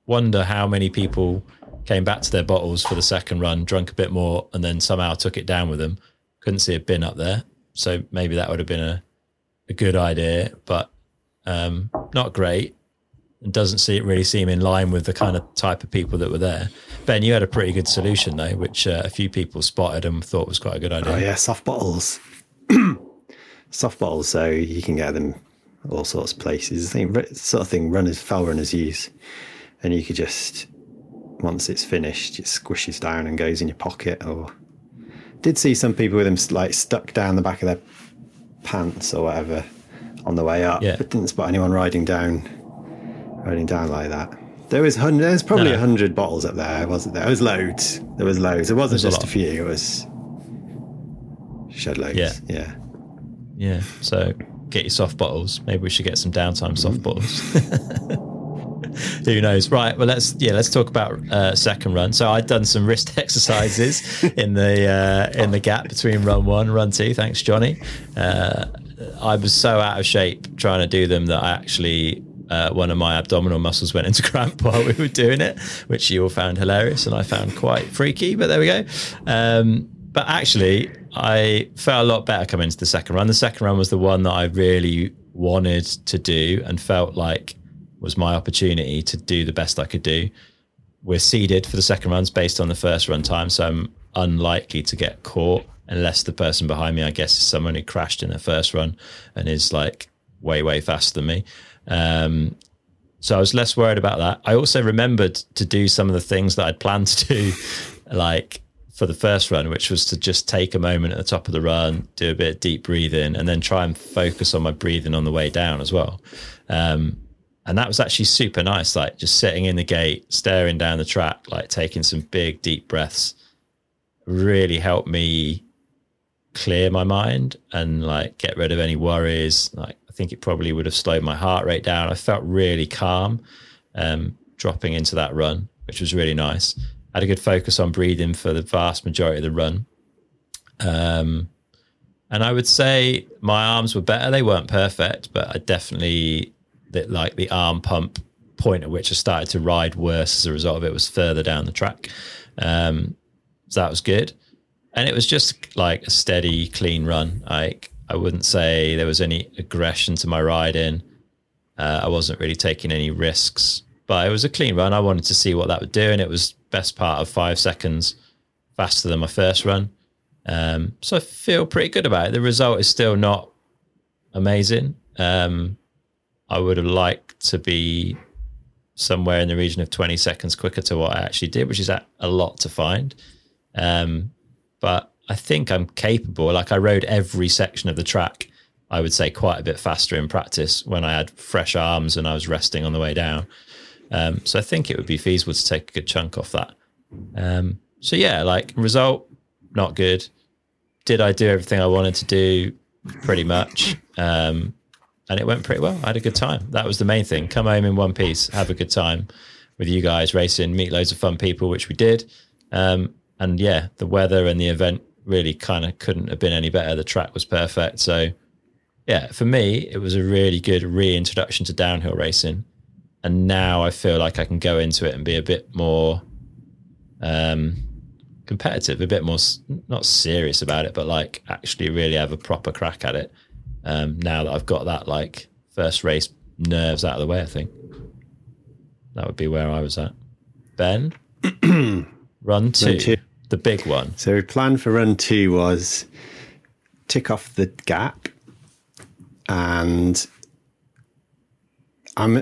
wonder how many people came back to their bottles for the second run, drunk a bit more, and then somehow took it down with them. Couldn't see a bin up there. So maybe that would have been a good idea, but not great. And doesn't really seem in line with the kind of type of people that were there. Ben, you had a pretty good solution though, which a few people spotted and thought was quite a good idea. Oh yeah, soft bottles. Soft bottles, so you can get them all sorts of places. I think sort of thing runners use, and you could just, once it's finished, it squishes down and goes in your pocket. Or did see some people with them like stuck down the back of their pants or whatever on the way up. Yeah. I didn't spot anyone riding down like that. There was probably 100 bottles up there, wasn't there? There was loads. It wasn't just a few. It was shed loads. Yeah. So get your soft bottles. Maybe we should get some downtime soft bottles. Who knows? Right. Well, let's talk about second run. So I'd done some wrist exercises in the gap between run one and run two. Thanks, Johnny. I was so out of shape trying to do them that I actually. One of my abdominal muscles went into cramp while we were doing it, which you all found hilarious and I found quite freaky, but there we go. But actually, I felt a lot better coming into the second run. The second run was the one that I really wanted to do and felt like was my opportunity to do the best I could do. We're seeded for the second runs based on the first run time, so I'm unlikely to get caught unless the person behind me, I guess, is someone who crashed in the first run and is like way, way faster than me. So I was less worried about that. I also remembered to do some of the things that I'd planned to do, like for the first run, which was to just take a moment at the top of the run, do a bit of deep breathing, and then try and focus on my breathing on the way down as well. And that was actually super nice, like just sitting in the gate, staring down the track, like taking some big, deep breaths, really helped me clear my mind and like get rid of any worries. Like, I think it probably would have slowed my heart rate down. I felt really calm dropping into that run, which was really nice. I had a good focus on breathing for the vast majority of the run. And I would say my arms were better. They weren't perfect, but I definitely, like the arm pump point at which I started to ride worse as a result of it was further down the track. So that was good. And it was just like a steady, clean run. Like, I wouldn't say there was any aggression to my riding. I wasn't really taking any risks, but it was a clean run. I wanted to see what that would do, and it was best part of 5 seconds faster than my first run. So I feel pretty good about it. The result is still not amazing. I would have liked to be somewhere in the region of 20 seconds quicker to what I actually did, which is a lot to find. But I think I'm capable. Like, I rode every section of the track, I would say, quite a bit faster in practice when I had fresh arms and I was resting on the way down. So I think it would be feasible to take a good chunk off that. So yeah, like, result, not good. Did I do everything I wanted to do? Pretty much. And it went pretty well. I had a good time. That was the main thing. Come home in one piece, have a good time with you guys racing, meet loads of fun people, which we did. And yeah, the weather and the event really kind of couldn't have been any better. The track was perfect. So yeah, for me, it was a really good reintroduction to downhill racing. And now I feel like I can go into it and be a bit more competitive, a bit more, not serious about it, but like actually really have a proper crack at it. Now that I've got that like first race nerves out of the way, I think that would be where I was at. Ben, run two. The big one. So the plan for run two was tick off the gap, and I'm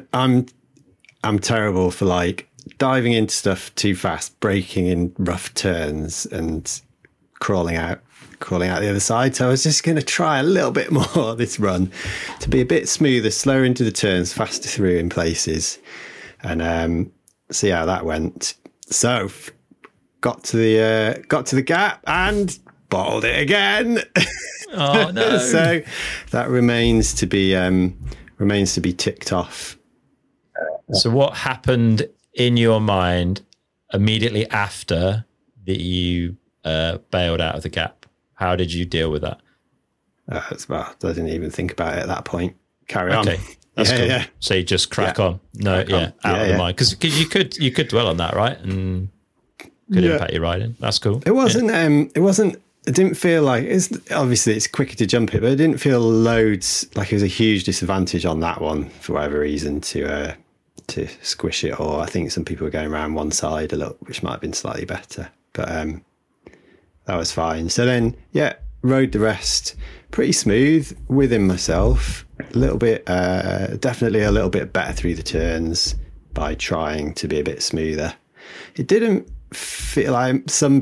terrible for like diving into stuff too fast, braking in rough turns, and crawling out the other side. So I was just going to try a little bit more this run to be a bit smoother, slower into the turns, faster through in places, and see how that went. So. Got to the gap and bottled it again. Oh no! So that remains to be ticked off. So what happened in your mind immediately after that you bailed out of the gap? How did you deal with that? Well, I didn't even think about it at that point. Carry on. Okay. That's cool. Yeah. So you just crack on. No, crack on. Out of the mind, because you could dwell on that, right? And Could impact your riding. That's cool. It didn't feel like it's obviously it's quicker to jump it, but it didn't feel loads like it was a huge disadvantage on that one for whatever reason to squish it. Or I think some people were going around one side a lot, which might have been slightly better, but that was fine. So then, yeah, rode the rest pretty smooth within myself. A little bit, definitely a little bit better through the turns by trying to be a bit smoother. It didn't feel like some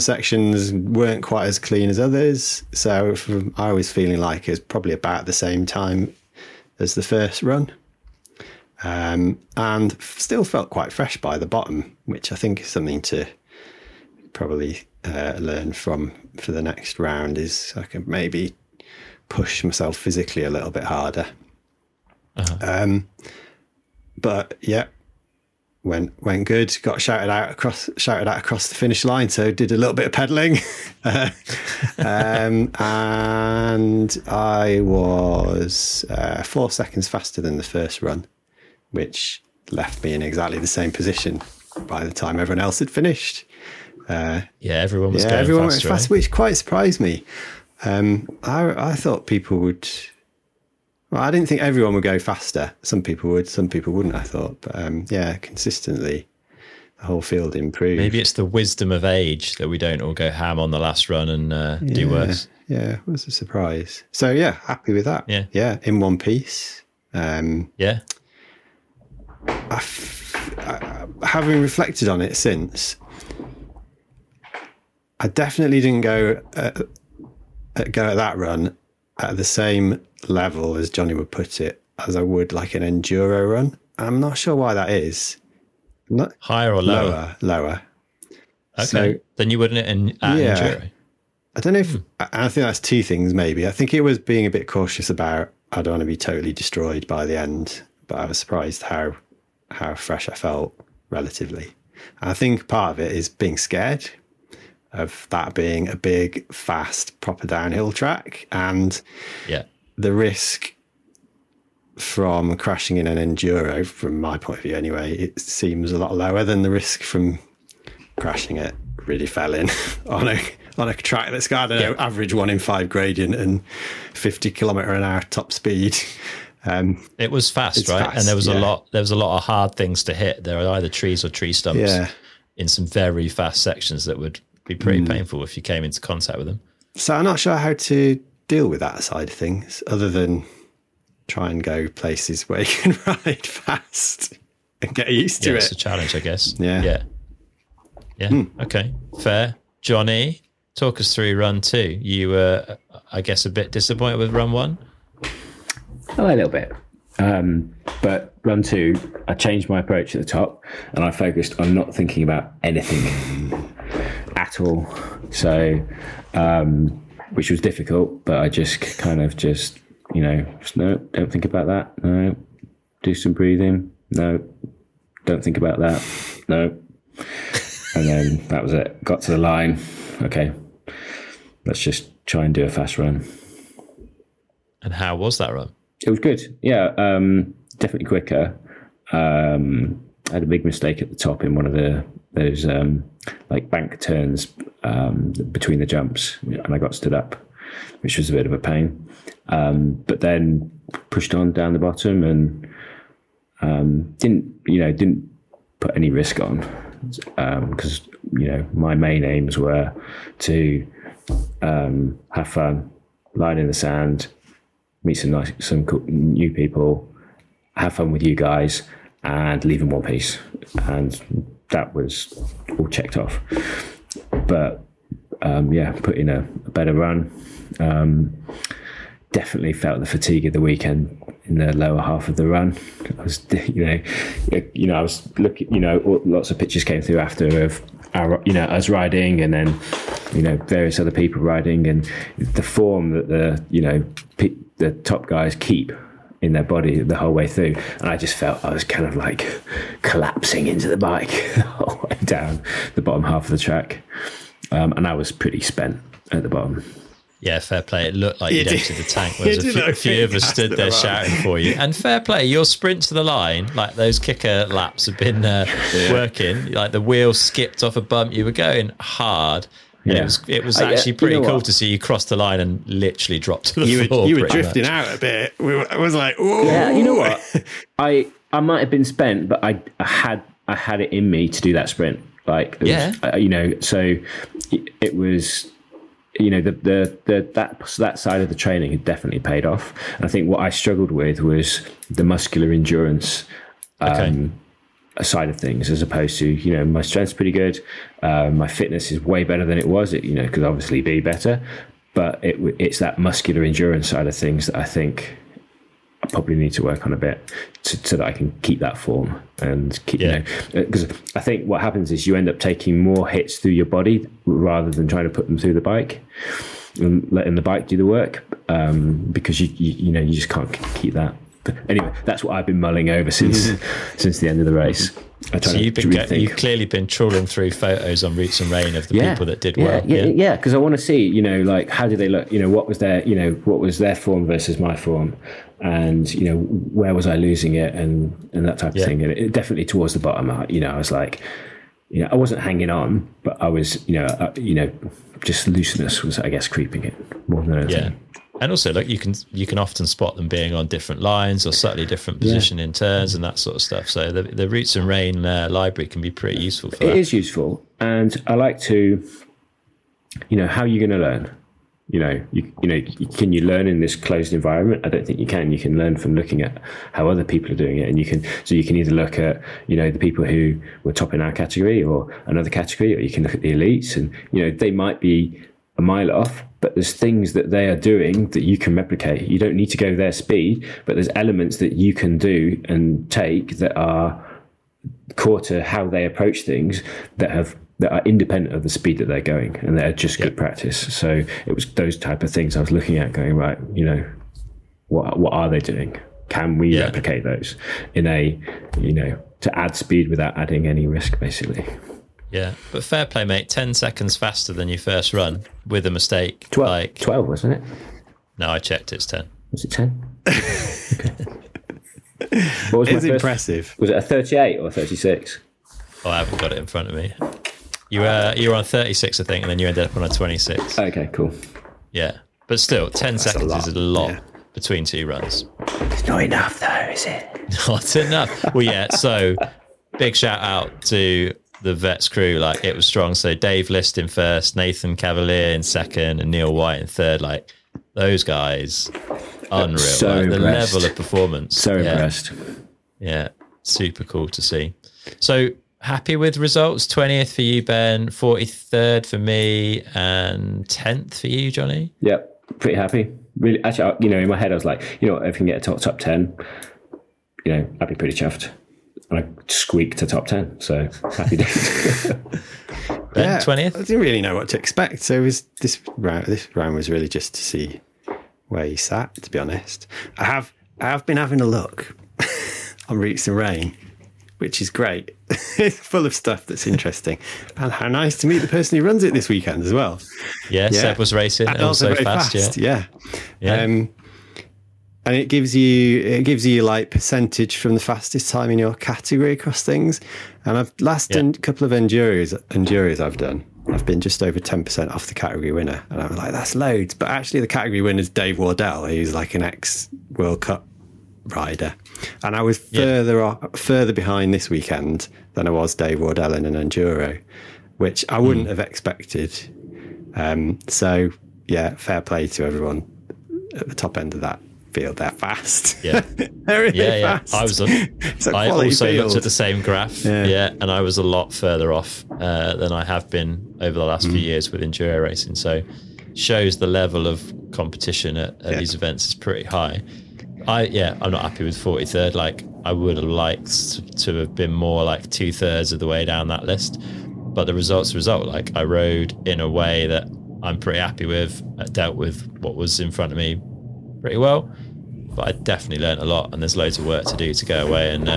sections weren't quite as clean as others, so I was feeling like it was probably about the same time as the first run. And still felt quite fresh by the bottom, which I think is something to probably learn from for the next round, is I can maybe push myself physically a little bit harder. But yeah, went good. Got shouted out across the finish line. So did a little bit of pedalling, and I was 4 seconds faster than the first run, which left me in exactly the same position by the time everyone else had finished. Everyone was fast, which quite surprised me. I thought people would. Well, I didn't think everyone would go faster. Some people would, some people wouldn't, I thought. But consistently, the whole field improved. Maybe it's the wisdom of age that we don't all go ham on the last run and do worse. Yeah, it was a surprise. So, yeah, happy with that. Yeah, in one piece. Having reflected on it since, I definitely didn't go at that run at the same level, as Johnny would put it, as I would like an enduro run. I'm not sure why that is. Not higher or lower? Lower. Okay. So, then you wouldn't enduro. I don't know if I think that's two things maybe. I think it was being a bit cautious about I don't want to be totally destroyed by the end, but I was surprised how fresh I felt relatively. And I think part of it is being scared of that being a big, fast, proper downhill track, and the risk from crashing in an enduro, from my point of view anyway, it seems a lot lower than the risk from crashing it really fell in on a track that's got average 1 in 5 gradient and 50 km/h top speed. It was fast, right? Fast, and there was a lot of hard things to hit. There were either trees or tree stumps in some very fast sections that would be pretty painful if you came into contact with them. So I'm not sure how to deal with that side of things, other than try and go places where you can ride fast and get used to it. It's a challenge, I guess. Okay, fair. Johnny, talk us through run 2. You were, I guess, a bit disappointed with run 1? A little bit. But run 2, I changed my approach at the top and I focused on not thinking about anything at all. So, which was difficult, but I just kind of don't think about that. No, do some breathing. No, don't think about that. No. And then that was it. Got to the line. Okay, let's just try and do a fast run. And how was that run? It was good. Yeah, definitely quicker. I had a big mistake at the top in one of those bank turns between the jumps, and I got stood up, which was a bit of a pain, but then pushed on down the bottom and didn't put any risk on, because my main aims were to have fun, line in the sand, meet some cool new people, have fun with you guys, and leave in one piece, and that was all checked off. But put in a better run. Definitely felt the fatigue of the weekend in the lower half of the run. I was, I was looking, lots of pictures came through after of our, us riding, and then, various other people riding, and the form that the top guys keep in their body the whole way through. And I just felt I was kind of like collapsing into the bike the whole way down the bottom half of the track. And I was pretty spent at the bottom. Yeah, fair play. It looked like you'd emptied the tank. Whereas a few of us stood there shouting for you. And fair play, your sprint to the line, like those kicker laps have been working. Like the wheel skipped off a bump. You were going hard. Yeah. And it was actually pretty cool to see you cross the line and literally drop to the floor. You were drifting out a bit. I was like, whoa. Yeah, you know what? I might have been spent, but I had it in me to do that sprint. So it was, that side of the training had definitely paid off. And I think what I struggled with was the muscular endurance side of things, as opposed to, my strength's pretty good. My fitness is way better than it was. It, could obviously be better, but it's that muscular endurance side of things that I think probably need to work on a bit so that I can keep that form and keep, you know, because I think what happens is you end up taking more hits through your body rather than trying to put them through the bike and letting the bike do the work, because you know, you just can't keep that. But anyway, that's what I've been mulling over since the end of the race. So you've clearly been trawling through photos on Roots and Rain of the people that did well. Yeah, because I want to see, you know, like, how do they look? You know, what was their form versus my form, and you know, where was I losing it, and that type of thing. And it, definitely towards the bottom, you know, I was like, you know, I wasn't hanging on, but I was, you know, just looseness was, I guess, creeping it more than anything. Yeah. And also, like, you can often spot them being on different lines or slightly different position in turns and that sort of stuff. So the Roots and Rain library can be pretty useful for that. It is useful. And I like to, you know, how are you going to learn? You know, can you learn in this closed environment? I don't think you can. You can learn from looking at how other people are doing it, and you can either look at, you know, the people who were top in our category or another category, or you can look at the elites, and you know, they might be a mile off, but there's things that they are doing that you can replicate. You don't need to go their speed, but there's elements that you can do and take that are core to how they approach things that are independent of the speed that they're going, and they're just good practice. So it was those type of things I was looking at, going, right, you know, what are they doing? Can we replicate those in a, you know, to add speed without adding any risk, basically. Yeah, but fair play, mate. 10 seconds faster than your first run with a mistake. 12, like... 12 wasn't it? No, I checked. It's 10. Was it 10? Okay. It's impressive. Was it a 38 or 36? Oh, I haven't got it in front of me. You were on 36, I think, and then you ended up on a 26. Okay, cool. Yeah, but still, 10 That's seconds is a lot between two runs. It's not enough, though, is it? Not enough. Well, yeah, so big shout out to... the Vets crew, like, it was strong. So Dave List in first, Nathan Cavalier in second, and Neil White in third. Like, those guys, unreal. So like, the level of performance. So impressed. Yeah, super cool to see. So happy with results. 20th for you, Ben, 43rd for me, and 10th for you, Johnny. Yep, pretty happy. Really, actually, you know, in my head I was like, you know what, if we can get a top 10, you know, I'd be pretty chuffed. And I squeaked to top 10, so happy days. Ben, 20th? I didn't really know what to expect, so it was this round was really just to see where you sat, to be honest. I have been having a look on Roots and Rain, which is great. It's full of stuff that's interesting. And how nice to meet the person who runs it this weekend as well. Yeah. Seb was racing and also fast. Yeah. And it gives you like percentage from the fastest time in your category across things. And I've couple of enduros I've done, I've been just over 10% off the category winner, and I'm like, that's loads. But actually, the category winner is Dave Wardell, who's like an ex World Cup rider, and I was further behind this weekend than I was Dave Wardell in an enduro, which I wouldn't have expected. So yeah, fair play to everyone at the top end of that field. They're fast. Fast. I also looked at the same graph and I was a lot further off than I have been over the last few years with enduro racing, so shows the level of competition at these events is pretty high. I'm not happy with 43rd. like, I would have liked to have been more like 2/3 of the way down that list, but the result's the result. Like, I rode in a way that I'm pretty happy with. I dealt with what was in front of me pretty well, but I definitely learned a lot, and there's loads of work to do to go away and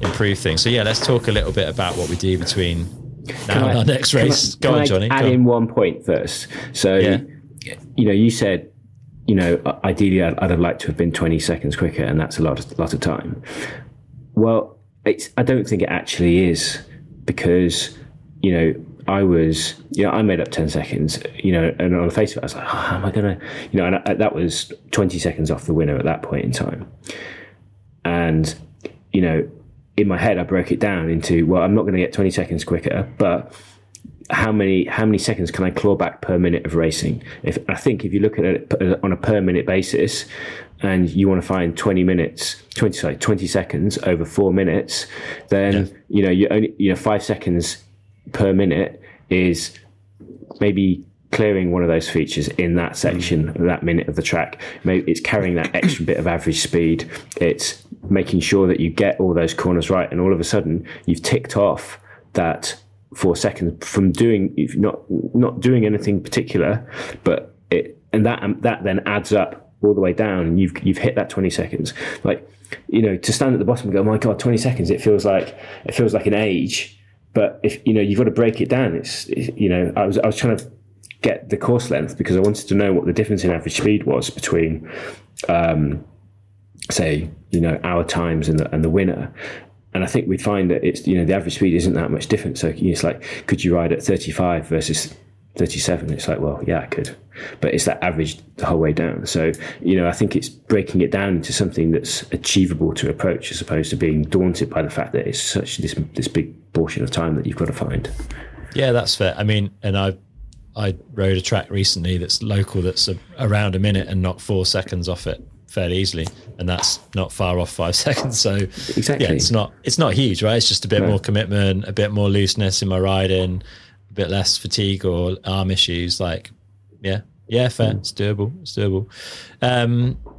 improve things. So let's talk a little bit about what we do between now and our next race. Johnny, add in one point first. So you know, you said, you know, ideally I'd have liked to have been 20 seconds quicker, and that's a lot of time. Well, I don't think it actually is, because, you know, I made up 10 seconds, you know, and on the face of it, I was like, how am I going to, you know, and that was 20 seconds off the winner at that point in time. And, you know, in my head, I broke it down into, well, I'm not going to get 20 seconds quicker, but how many seconds can I claw back per minute of racing? I think if you look at it on a per minute basis, and you want to find 20 seconds over 4 minutes, then, you know, you only, you know, 5 seconds per minute is maybe clearing one of those features in that section, that minute of the track. Maybe it's carrying that extra bit of average speed. It's making sure that you get all those corners right, and all of a sudden you've ticked off that 4 seconds from doing not doing anything particular, but it, and that then adds up all the way down, and you've hit that 20 seconds. Like, you know, to stand at the bottom and go, oh my God, 20 seconds, it feels like an age. But if you know, you've got to break it down. I was trying to get the course length because I wanted to know what the difference in average speed was between say, you know, our times and the winner. And I think we'd find that it's, you know, the average speed isn't that much different. So it's like, could you ride at 35 versus 37? It's like, well, yeah, I could. But it's that average the whole way down. So, you know, I think it's breaking it down into something that's achievable to approach as opposed to being daunted by the fact that it's such this big portion of time that you've got to find. Yeah, that's fair. I mean, and I rode a track recently that's local that's around a minute and knocked 4 seconds off it fairly easily, and that's not far off 5 seconds. So exactly. Yeah, it's not huge, right? It's just a bit more commitment, a bit more looseness in my riding, a bit less fatigue or arm issues. Like, yeah, fair. It's doable.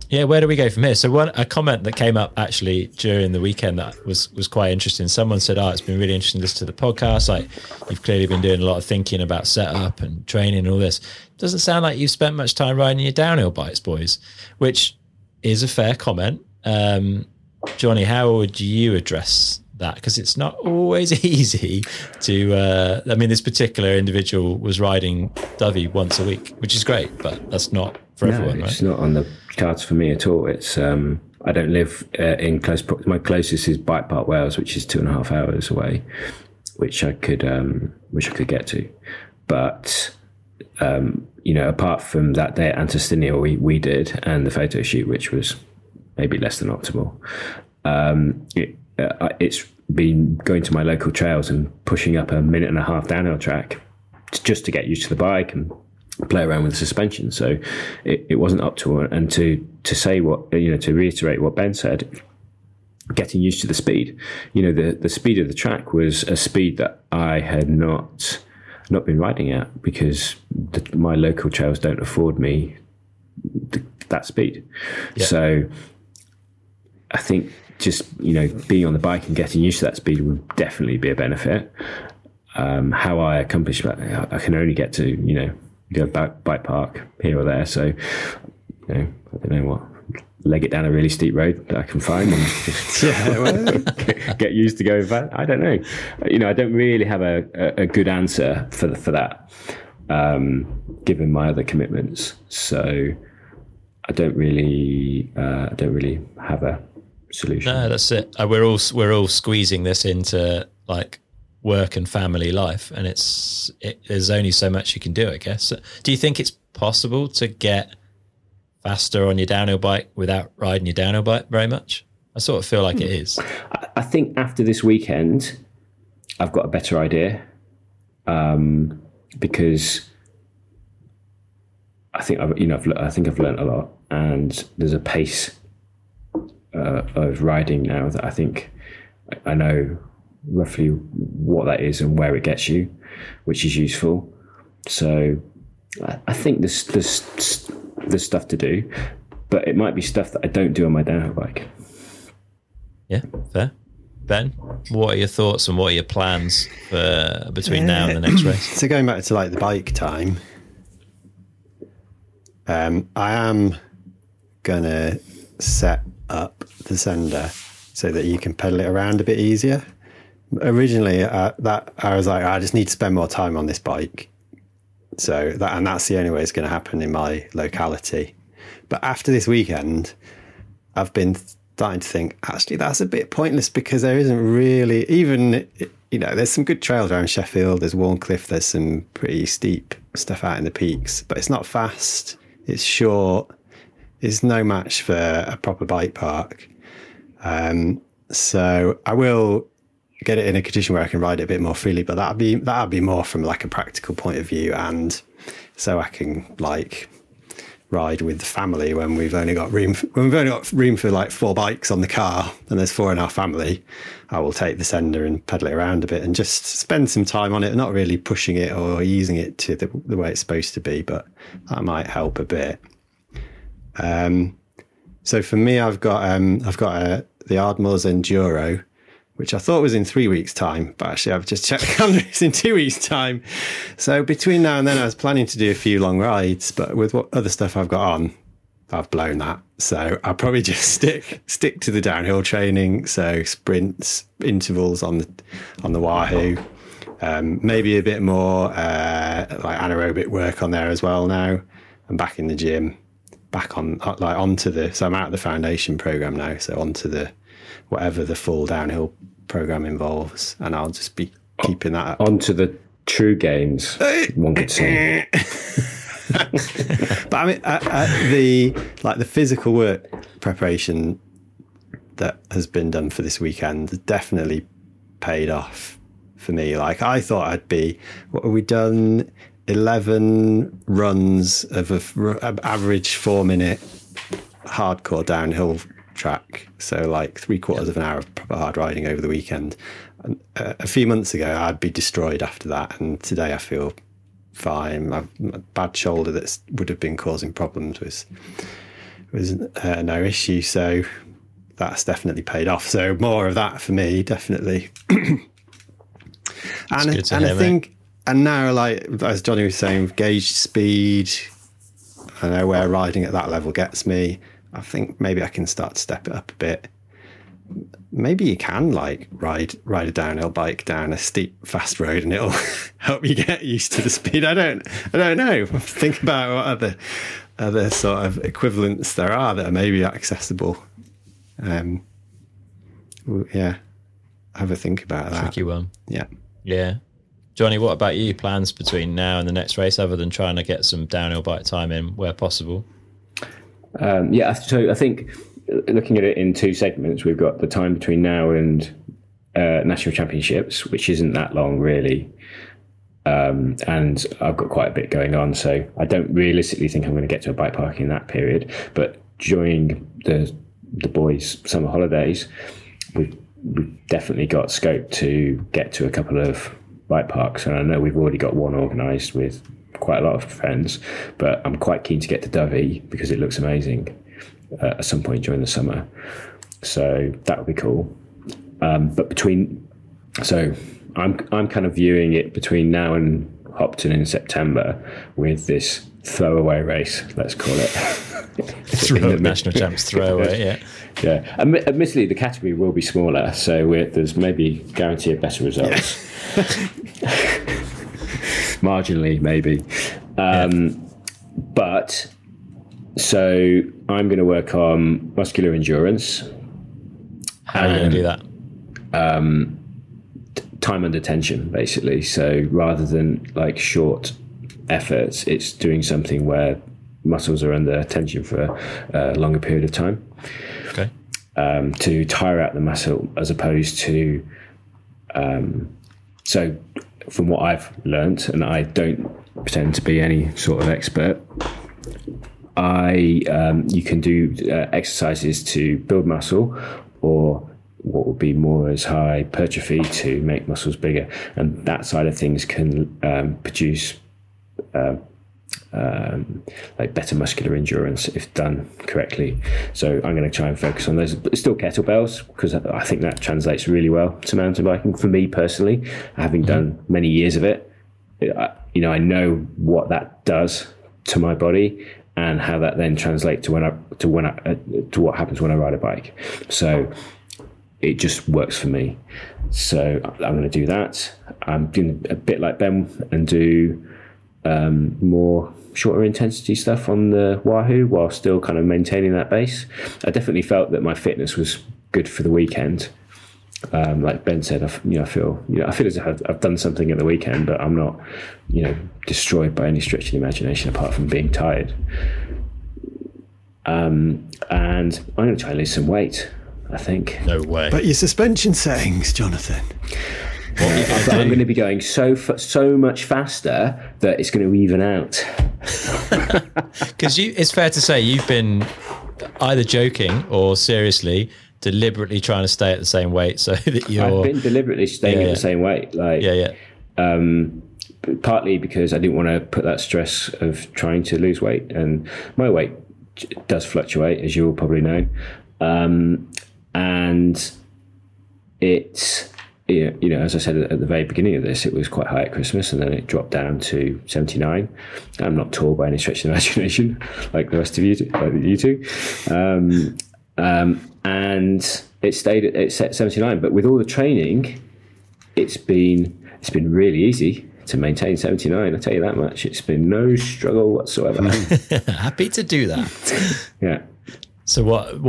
Where do we go from here? So a comment that came up actually during the weekend that was quite interesting. Someone said, it's been really interesting to listen to the podcast. Like, you've clearly been doing a lot of thinking about setup and training and all this. Doesn't sound like you've spent much time riding your downhill bikes, boys, which is a fair comment. Johnny, how would you address that? Because it's not always easy to this particular individual was riding Dovey once a week, which is great, but that's not for everyone, right? It's not on the cards for me at all. It's I don't live in close proximity. My closest is Bike Park Wales, which is 2.5 hours away, which I could get to. But you know, apart from that day at Antur Stiniog we did, and the photo shoot, which was maybe less than optimal, it's been going to my local trails and pushing up a 1.5 minute downhill track just to get used to the bike and play around with the suspension. So it wasn't up to it. And to say what, you know, to reiterate what Ben said, getting used to the speed, you know, the speed of the track was a speed that I had not been riding at because my local trails don't afford me that speed. Yeah. So I think just, you know, being on the bike and getting used to that speed would definitely be a benefit. How I accomplish that, I can only get to, you know, go back bike park here or there. So, you know, I don't know what, leg it down a really steep road that I can find and just get used to going back. I don't know. You know, I don't really have a good answer for that, given my other commitments. So I don't really have a solution. No, that's it. We're all squeezing this into like work and family life, and there's only so much you can do, I guess. So, do you think it's possible to get faster on your downhill bike without riding your downhill bike very much? I sort of feel like it is. I think after this weekend, I've got a better idea, because I think I've learned a lot, and there's a pace of riding now that I think I know roughly what that is and where it gets you, which is useful. So I think there's stuff to do, but it might be stuff that I don't do on my downhill bike. Yeah, fair. Ben, what are your thoughts and what are your plans for between now and the next race? So going back to like the bike time, I am gonna set up the sender so that you can pedal it around a bit easier. Originally, that I was like, I just need to spend more time on this bike. So that's the only way it's going to happen in my locality. But after this weekend, I've been starting to think, actually, that's a bit pointless because there isn't really, even, you know, there's some good trails around Sheffield, there's Warncliffe, there's some pretty steep stuff out in the peaks, but it's not fast, it's short, it's no match for a proper bike park. So I will get it in a condition where I can ride it a bit more freely, but that'll be more from like a practical point of view, and so I can like ride with the family when we've only got room for, like four bikes on the car and there's four in our family, I will take the sender and pedal it around a bit and just spend some time on it, not really pushing it or using it to the way it's supposed to be, but that might help a bit. So for me, I've got the Ardmore's Enduro, which I thought was in 3 weeks' time, but actually I've just checked the calendar, it's in 2 weeks' time. So between now and then I was planning to do a few long rides, but with what other stuff I've got on, I've blown that. So I'll probably just stick to the downhill training, so sprints, intervals on the Wahoo. Maybe a bit more like anaerobic work on there as well now. I'm back in the gym, so I'm out of the foundation program now, so onto the whatever the full downhill program involves, and I'll just be keeping that up. Onto the true gains, one could say. But I mean, the physical work preparation that has been done for this weekend definitely paid off for me. Like, I thought I'd be, what have we done? 11 runs of an average 4-minute hardcore downhill track, so like 3/4 of an hour of proper hard riding over the weekend. And a few months ago I'd be destroyed after that, and today I feel fine. My bad shoulder that would have been causing problems was no issue, so that's definitely paid off. So more of that for me, definitely. And now, like as Johnny was saying, gauged speed, I know where riding at that level gets me. I think maybe I can start to step it up a bit. Maybe you can like ride a downhill bike down a steep, fast road and it'll help you get used to the speed. I don't know. Think about what other sort of equivalents there are that are maybe accessible. Yeah. Have a think about that. Tricky one. Yeah. Yeah. Johnny, what about you? Plans between now and the next race, other than trying to get some downhill bike time in where possible? Yeah, so I think looking at it in two segments, we've got the time between now and national championships, which isn't that long really, and I've got quite a bit going on, so I don't realistically think I'm going to get to a bike park in that period. But during the boys' summer holidays, we've definitely got scope to get to a couple of bike parks, and I know we've already got one organised with quite a lot of friends, but I'm quite keen to get to Dovey because it looks amazing at some point during the summer, so that would be cool. But between, so I'm kind of viewing it between now and Hopton in September with this throwaway race, let's call it. It's the national champs throwaway. yeah. Admittedly, the category will be smaller, so there's maybe guarantee of better results. Yeah. Marginally, maybe. But so I'm going to work on muscular endurance. How are you going to do that? Time under tension, basically. So rather than like short efforts, it's doing something where muscles are under tension for a longer period of time. Okay. To tire out the muscle, as opposed to so. From what I've learnt, and I don't pretend to be any sort of expert, you can do exercises to build muscle, or what would be more as hypertrophy to make muscles bigger, and that side of things can produce like better muscular endurance if done correctly. So I'm going to try and focus on those. But still kettlebells, because I think that translates really well to mountain biking for me personally, having done many years of it. You know, I know what that does to my body and how that then translates to what happens when I ride a bike. So it just works for me. So I'm going to do that. I'm doing a bit like Ben and do more shorter intensity stuff on the Wahoo while still kind of maintaining that base. I definitely felt that my fitness was good for the weekend. Like Ben said, I feel as if I've done something at the weekend, but I'm not, destroyed by any stretch of the imagination apart from being tired. And I'm going to try and lose some weight, I think. No way. But your suspension settings, Jonathan. But I'm going to be going so much faster that it's going to even out. Because it's fair to say you've been either joking or seriously deliberately trying to stay at the same weight, so that I've been deliberately staying at the same weight, partly because I didn't want to put that stress of trying to lose weight, and my weight does fluctuate, as you'll probably know, and it's, you know, as I said at the very beginning of this, it was quite high at Christmas, and then it dropped down to 79. I'm not tall by any stretch of the imagination, like the rest of you, like you two, and it stayed at 79. But with all the training, it's been really easy to maintain 79, I'll tell you that much. It's been no struggle whatsoever. Happy to do that. Yeah. So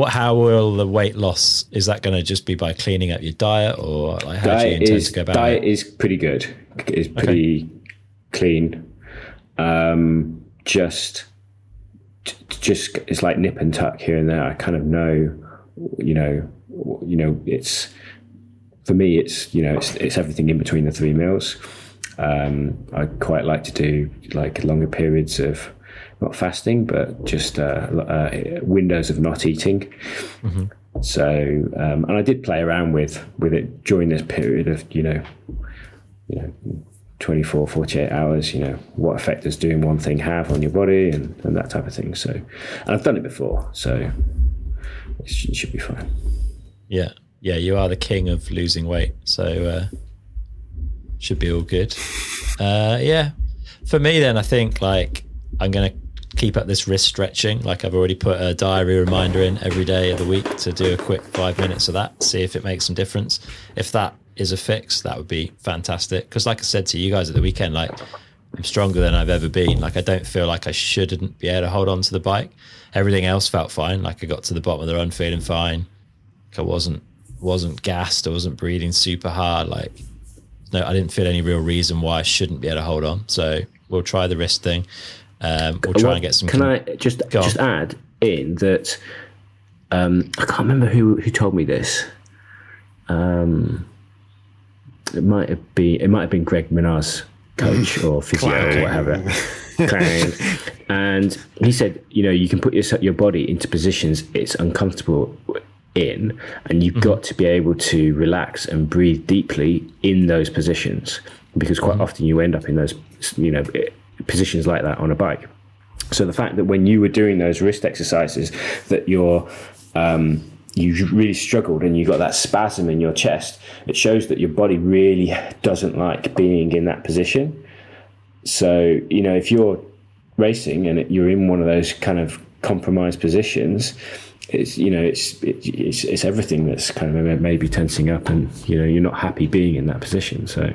how will the weight loss, is that going to just be by cleaning up your diet, or like how do you intend to go about it? Diet is pretty good. It's pretty clean. Just it's like nip and tuck here and there. I kind of know, you know, it's, for me, it's, you know, it's everything in between the three meals. I quite like to do like longer periods of not fasting, but just windows of not eating. Mm-hmm. So, and I did play around with it during this period of, 24, 48 hours, what effect does doing one thing have on your body and that type of thing. So, and I've done it before, so it should be fine. Yeah. Yeah. You are the king of losing weight. So, should be all good. For me then, I think like I'm going to keep up this wrist stretching. Like I've already put a diary reminder in every day of the week to do a quick 5 minutes of that, see if it makes some difference. If that is a fix, that would be fantastic, because like I said to you guys at the weekend, like I'm stronger than I've ever been. Like I don't feel like I shouldn't be able to hold on to the bike. Everything else felt fine. Like I got to the bottom of the run feeling fine. Like I wasn't gassed, I wasn't breathing super hard. Like no, I didn't feel any real reason why I shouldn't be able to hold on. So we'll try the wrist thing. We'll try and get some. Can I just add in that I can't remember who told me this. It might have been Greg Minaar's coach or physio or whatever. And he said, you can put your body into positions it's uncomfortable in, and you've got to be able to relax and breathe deeply in those positions, because quite often you end up in those positions like that on a bike. So the fact that when you were doing those wrist exercises that you're you really struggled and you got that spasm in your chest, it shows that your body really doesn't like being in that position. So if you're racing and you're in one of those kind of compromised positions, it's everything that's kind of maybe tensing up, and you're not happy being in that position. So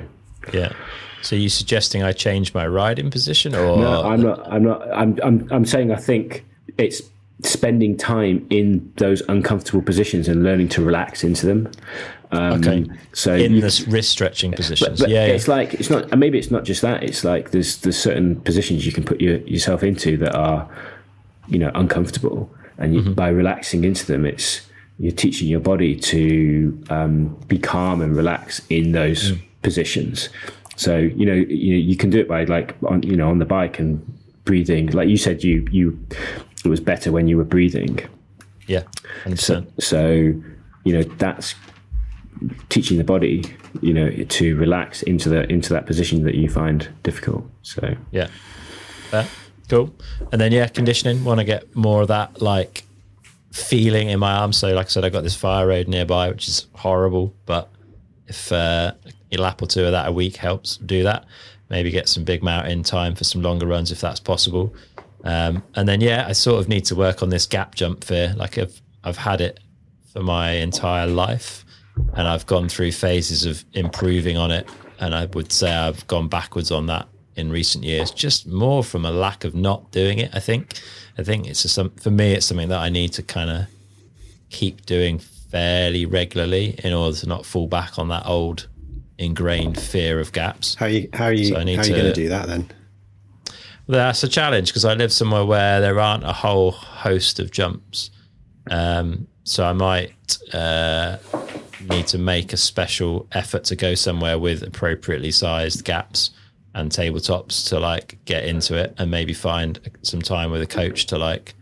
yeah. So you're suggesting I change my riding position, or no? I'm saying I think it's spending time in those uncomfortable positions and learning to relax into them. So in this wrist stretching positions, but yeah, it's like it's not. Maybe it's not just that. It's like there's certain positions you can put yourself into that are uncomfortable. And by relaxing into them, you're teaching your body to be calm and relax in those positions. So you can do it by like on the bike and breathing. Like you said, it was better when you were breathing. Yeah, 100%. So that's teaching the body to relax into that position that you find difficult. So yeah. Cool. And then conditioning, want to get more of that like feeling in my arms. So like I said, I got this fire road nearby, which is horrible, but if a lap or two of that a week helps, do that. Maybe get some big mountain time for some longer runs if that's possible. And then I sort of need to work on this gap jump fear. Like I've had it for my entire life, and I've gone through phases of improving on it, and I would say I've gone backwards on that in recent years, just more from a lack of not doing it. I think it's for me, it's something that I need to kind of keep doing fairly regularly in order to not fall back on that old ingrained fear of gaps. How are you going to do that then? That's a challenge, because I live somewhere where there aren't a whole host of jumps. So I might need to make a special effort to go somewhere with appropriately sized gaps and tabletops to like get into it, and maybe find some time with a coach to like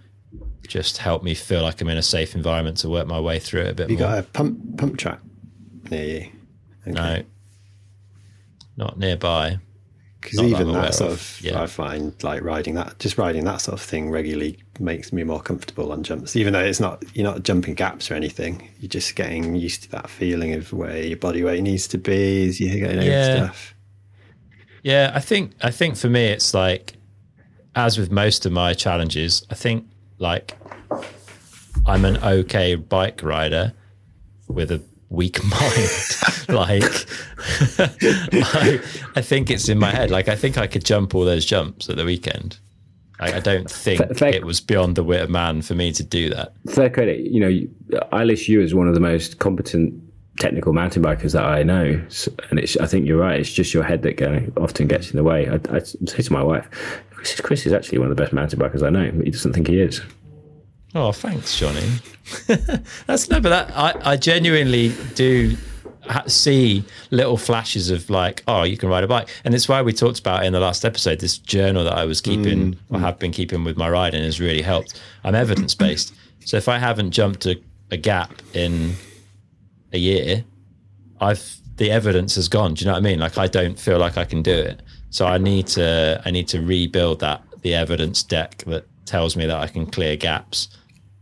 just help me feel like I'm in a safe environment to work my way through it a bit more. Got a pump track near you? Okay. No, not nearby. Because even that sort of, I find like riding that sort of thing regularly makes me more comfortable on jumps. Even though you're not jumping gaps or anything, you're just getting used to that feeling of where your body weight needs to be as you're getting over stuff. Yeah, I think for me it's like, as with most of my challenges, I think like I'm an okay bike rider with a weak mind. Like I think it's in my head. Like I think I could jump all those jumps at the weekend. I don't think it was beyond the wit of man for me to do that. Fair credit, I list you as one of the most competent technical mountain bikers that I know, and I think you're right. It's just your head that often gets in the way. I say to my wife, Chris is actually one of the best mountain bikers I know, but he doesn't think he is. Oh, thanks, Johnny. I genuinely do see little flashes of like, oh, you can ride a bike. And it's why we talked about in the last episode, this journal that I was keeping or have been keeping with my riding has really helped. I'm evidence-based. So if I haven't jumped a gap in a year, the evidence has gone. Do you know what I mean? Like, I don't feel like I can do it. So I need to rebuild that, the evidence deck that tells me that I can clear gaps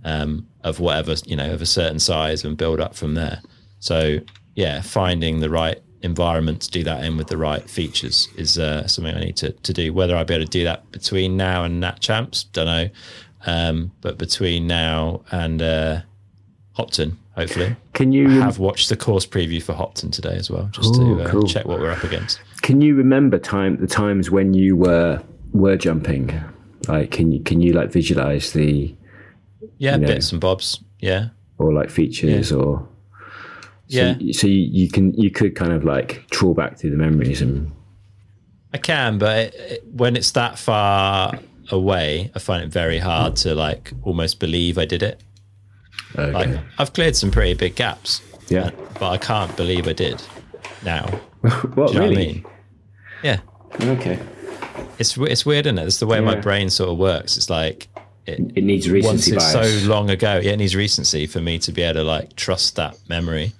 of whatever, of a certain size, and build up from there. So yeah, finding the right environment to do that in with the right features is something I need to do. Whether I'll be able to do that between now and Nat Champs, don't know. But between now and Hopton, hopefully. Can you I have watched the course preview for Hopton today as well, just cool. Check what we're up against. Can you remember the times when you were jumping? Like, can you like visualize the bits and bobs, or like features, or so you could kind of like trawl back through the memories? And I can, but when it's that far away, I find it very hard to like almost believe I did it. Okay. Like, I've cleared some pretty big gaps, but I can't believe I did now. What, really? What I mean? Yeah. Okay. It's weird, isn't it? It's the way my brain sort of works. It's like it needs recency bias. Once it's so long ago, it needs recency for me to be able to like trust that memory.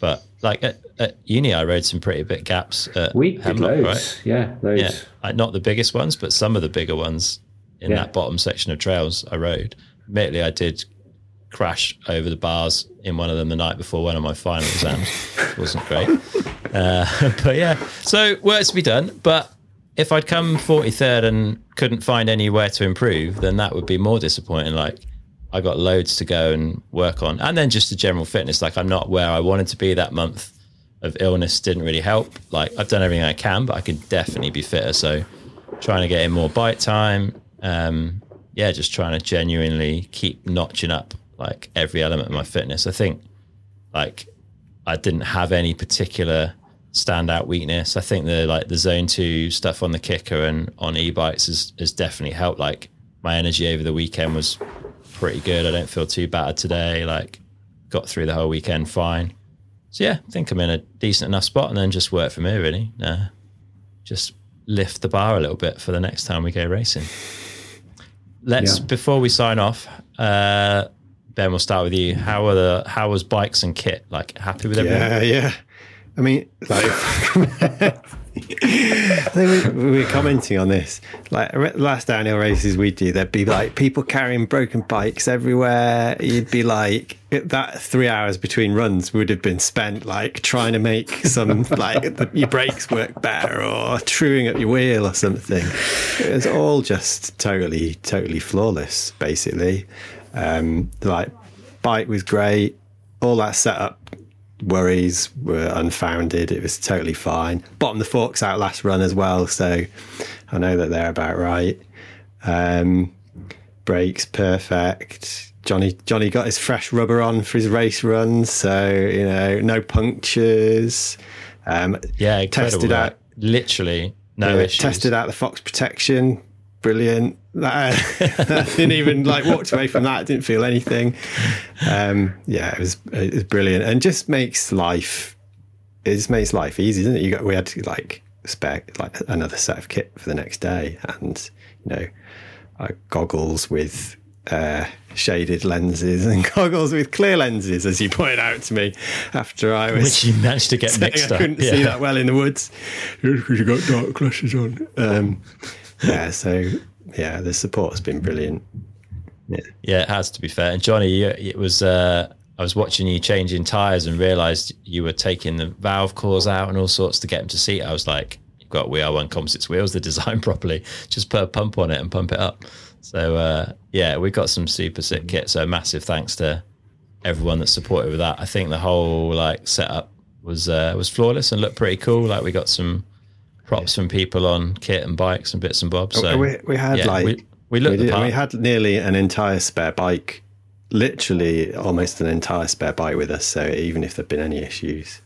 But like at uni, I rode some pretty big gaps at Hemlock, right? Yeah, loads. Yeah, like not the biggest ones, but some of the bigger ones in that bottom section of trails I rode. Admittedly, I did crash over the bars in one of them the night before one of my final exams. It wasn't great, but yeah. So work to be done, but. If I'd come 43rd and couldn't find anywhere to improve, then that would be more disappointing. Like, I got loads to go and work on. And then just the general fitness. Like, I'm not where I wanted to be that month of illness didn't really help. Like, I've done everything I can, but I could definitely be fitter. So trying to get in more bike time. Just trying to genuinely keep notching up, like, every element of my fitness. I think, like, I didn't have any particular standout weakness. I think the zone 2 stuff on the kicker and on e-bikes has definitely helped. Like, my energy over the weekend was pretty good. I don't feel too battered today. Like, got through the whole weekend fine. So yeah, I think I'm in a decent enough spot, and then just work from here, really. Just lift the bar a little bit for the next time we go racing. Before we sign off, Ben, we'll start with you. How was bikes and kit? Like, happy with everything? Yeah. I mean, like, I think we were commenting on this. Like, last downhill races we do, there'd be like people carrying broken bikes everywhere. You'd be like, that 3 hours between runs would have been spent like trying to make some like your brakes work better or truing up your wheel or something. It was all just totally flawless, basically. Like, bike was great. All that setup worries were unfounded. It was totally fine. Bottom the forks out last run as well, so I know that they're about right. Brakes perfect. Johnny got his fresh rubber on for his race run, so no punctures. Incredible. Tested out the Fox Protection brilliant. I didn't even walked away from that. I didn't feel anything. Yeah, it was brilliant, and just makes life. It just makes life easy, doesn't it? We had to spare another set of kit for the next day, and goggles with shaded lenses and goggles with clear lenses, as you pointed out to me after I was, which you managed to get mixed up. I couldn't see that well in the woods because you got dark glasses on. The support's been brilliant. Yeah, it has, to be fair. And Johnny, it was I was watching you changing tires and realized you were taking the valve cores out and all sorts to get them to seat. I was like, you've got We Are One Composites wheels, they're designed properly, just put a pump on it and pump it up. So we got some super sick kit, so massive thanks to everyone that supported with that. I think the whole setup was flawless and looked pretty cool. We got some props from people on kit and bikes and bits and bobs. So we had nearly an entire spare bike, literally almost an entire spare bike with us. So even if there'd been any issues,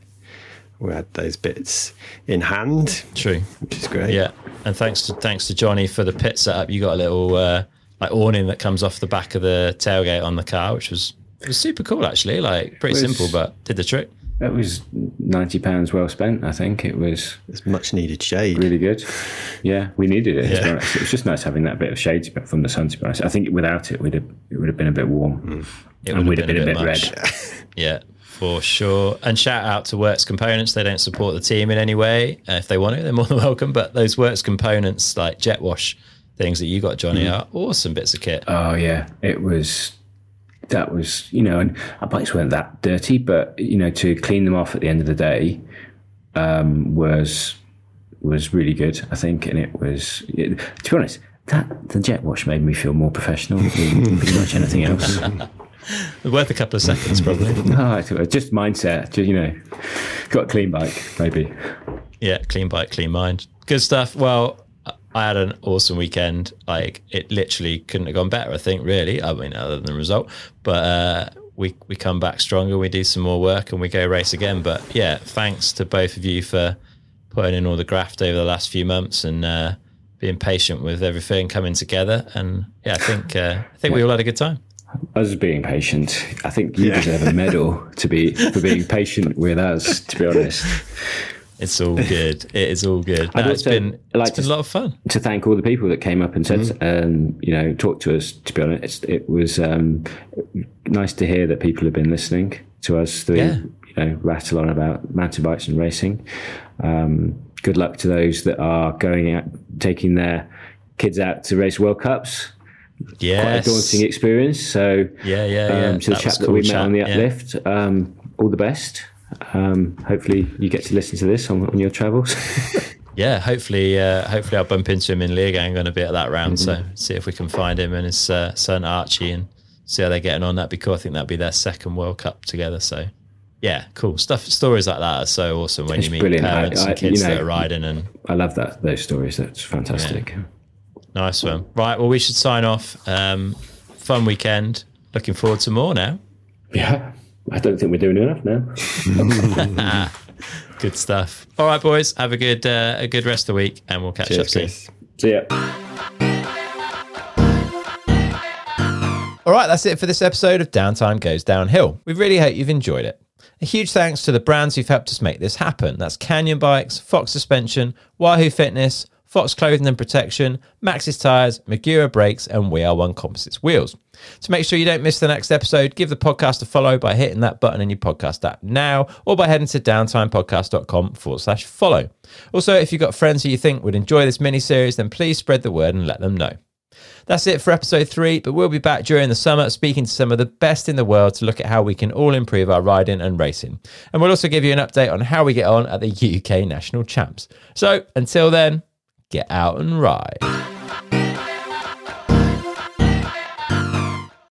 we had those bits in hand. True, which is great. Yeah, and thanks to Johnny for the pit setup. You got a little awning that comes off the back of the tailgate on the car, which was super cool actually. Simple, but did the trick. That was £90 well spent, I think. It was... It's much needed shade. Really good. Yeah, we needed it. Yeah. It was just nice having that bit of shade from the sun, to be honest. I think without it, it would have been a bit warm. Mm. It would have been a bit red. Yeah, for sure. And shout out to Works Components. They don't support the team in any way. If they want to, they're more than welcome. But those Works Components, like jet wash things that you got, Johnny, are awesome bits of kit. Oh, yeah. It was... That was, and our bikes weren't that dirty, but to clean them off at the end of the day was really good, I think. And it was, to be honest, that the jet wash made me feel more professional than pretty much anything else. Worth a couple of seconds, probably. No, just mindset. Just, got a clean bike, maybe. Yeah, clean bike, clean mind. Good stuff. Well, I had an awesome weekend. It literally couldn't have gone better, I think, really. I mean, other than the result. But we come back stronger, we do some more work, and we go race again. But, yeah, thanks to both of you for putting in all the graft over the last few months and being patient with everything coming together. And, yeah, I think we all had a good time. Us being patient. I think you deserve a medal for being patient with us, to be honest. It's all good. It is all good. No, it's been a lot of fun. To thank all the people that came up and said, talked to us, to be honest. It was nice to hear that people have been listening to us three, rattle on about mountain bikes and racing. Good luck to those that are going out, taking their kids out to race World Cups. Yes. Quite a daunting experience. So, to the chap that we met on the uplift, all the best. Hopefully you get to listen to this on your travels. Yeah, hopefully I'll bump into him in Liga. I'm going to be at that round, so see if we can find him and his son Archie and see how they're getting on. That'd be cool. I think that'd be their second World Cup together, so yeah, cool stuff. Stories like that are so awesome when you meet parents and kids that are riding, and I love those stories. That's fantastic. Yeah. Nice one. Right, well, we should sign off. Fun weekend, looking forward to more now. Yeah, I don't think we're doing enough now. Good stuff. All right, boys, have a good rest of the week, and we'll catch up soon. See ya. All right, that's it for this episode of Downtime Goes Downhill. We really hope you've enjoyed it. A huge thanks to the brands who've helped us make this happen. That's Canyon Bikes, Fox Suspension, Wahoo Fitness, Fox Clothing and Protection, Maxxis Tires, Magura Brakes, and We Are One Composites Wheels. To make sure you don't miss the next episode, give the podcast a follow by hitting that button in your podcast app now, or by heading to downtimepodcast.com/follow. Also, if you've got friends who you think would enjoy this mini-series, then please spread the word and let them know. That's it for episode 3, but we'll be back during the summer speaking to some of the best in the world to look at how we can all improve our riding and racing. And we'll also give you an update on how we get on at the UK National Champs. So until then, get out and ride.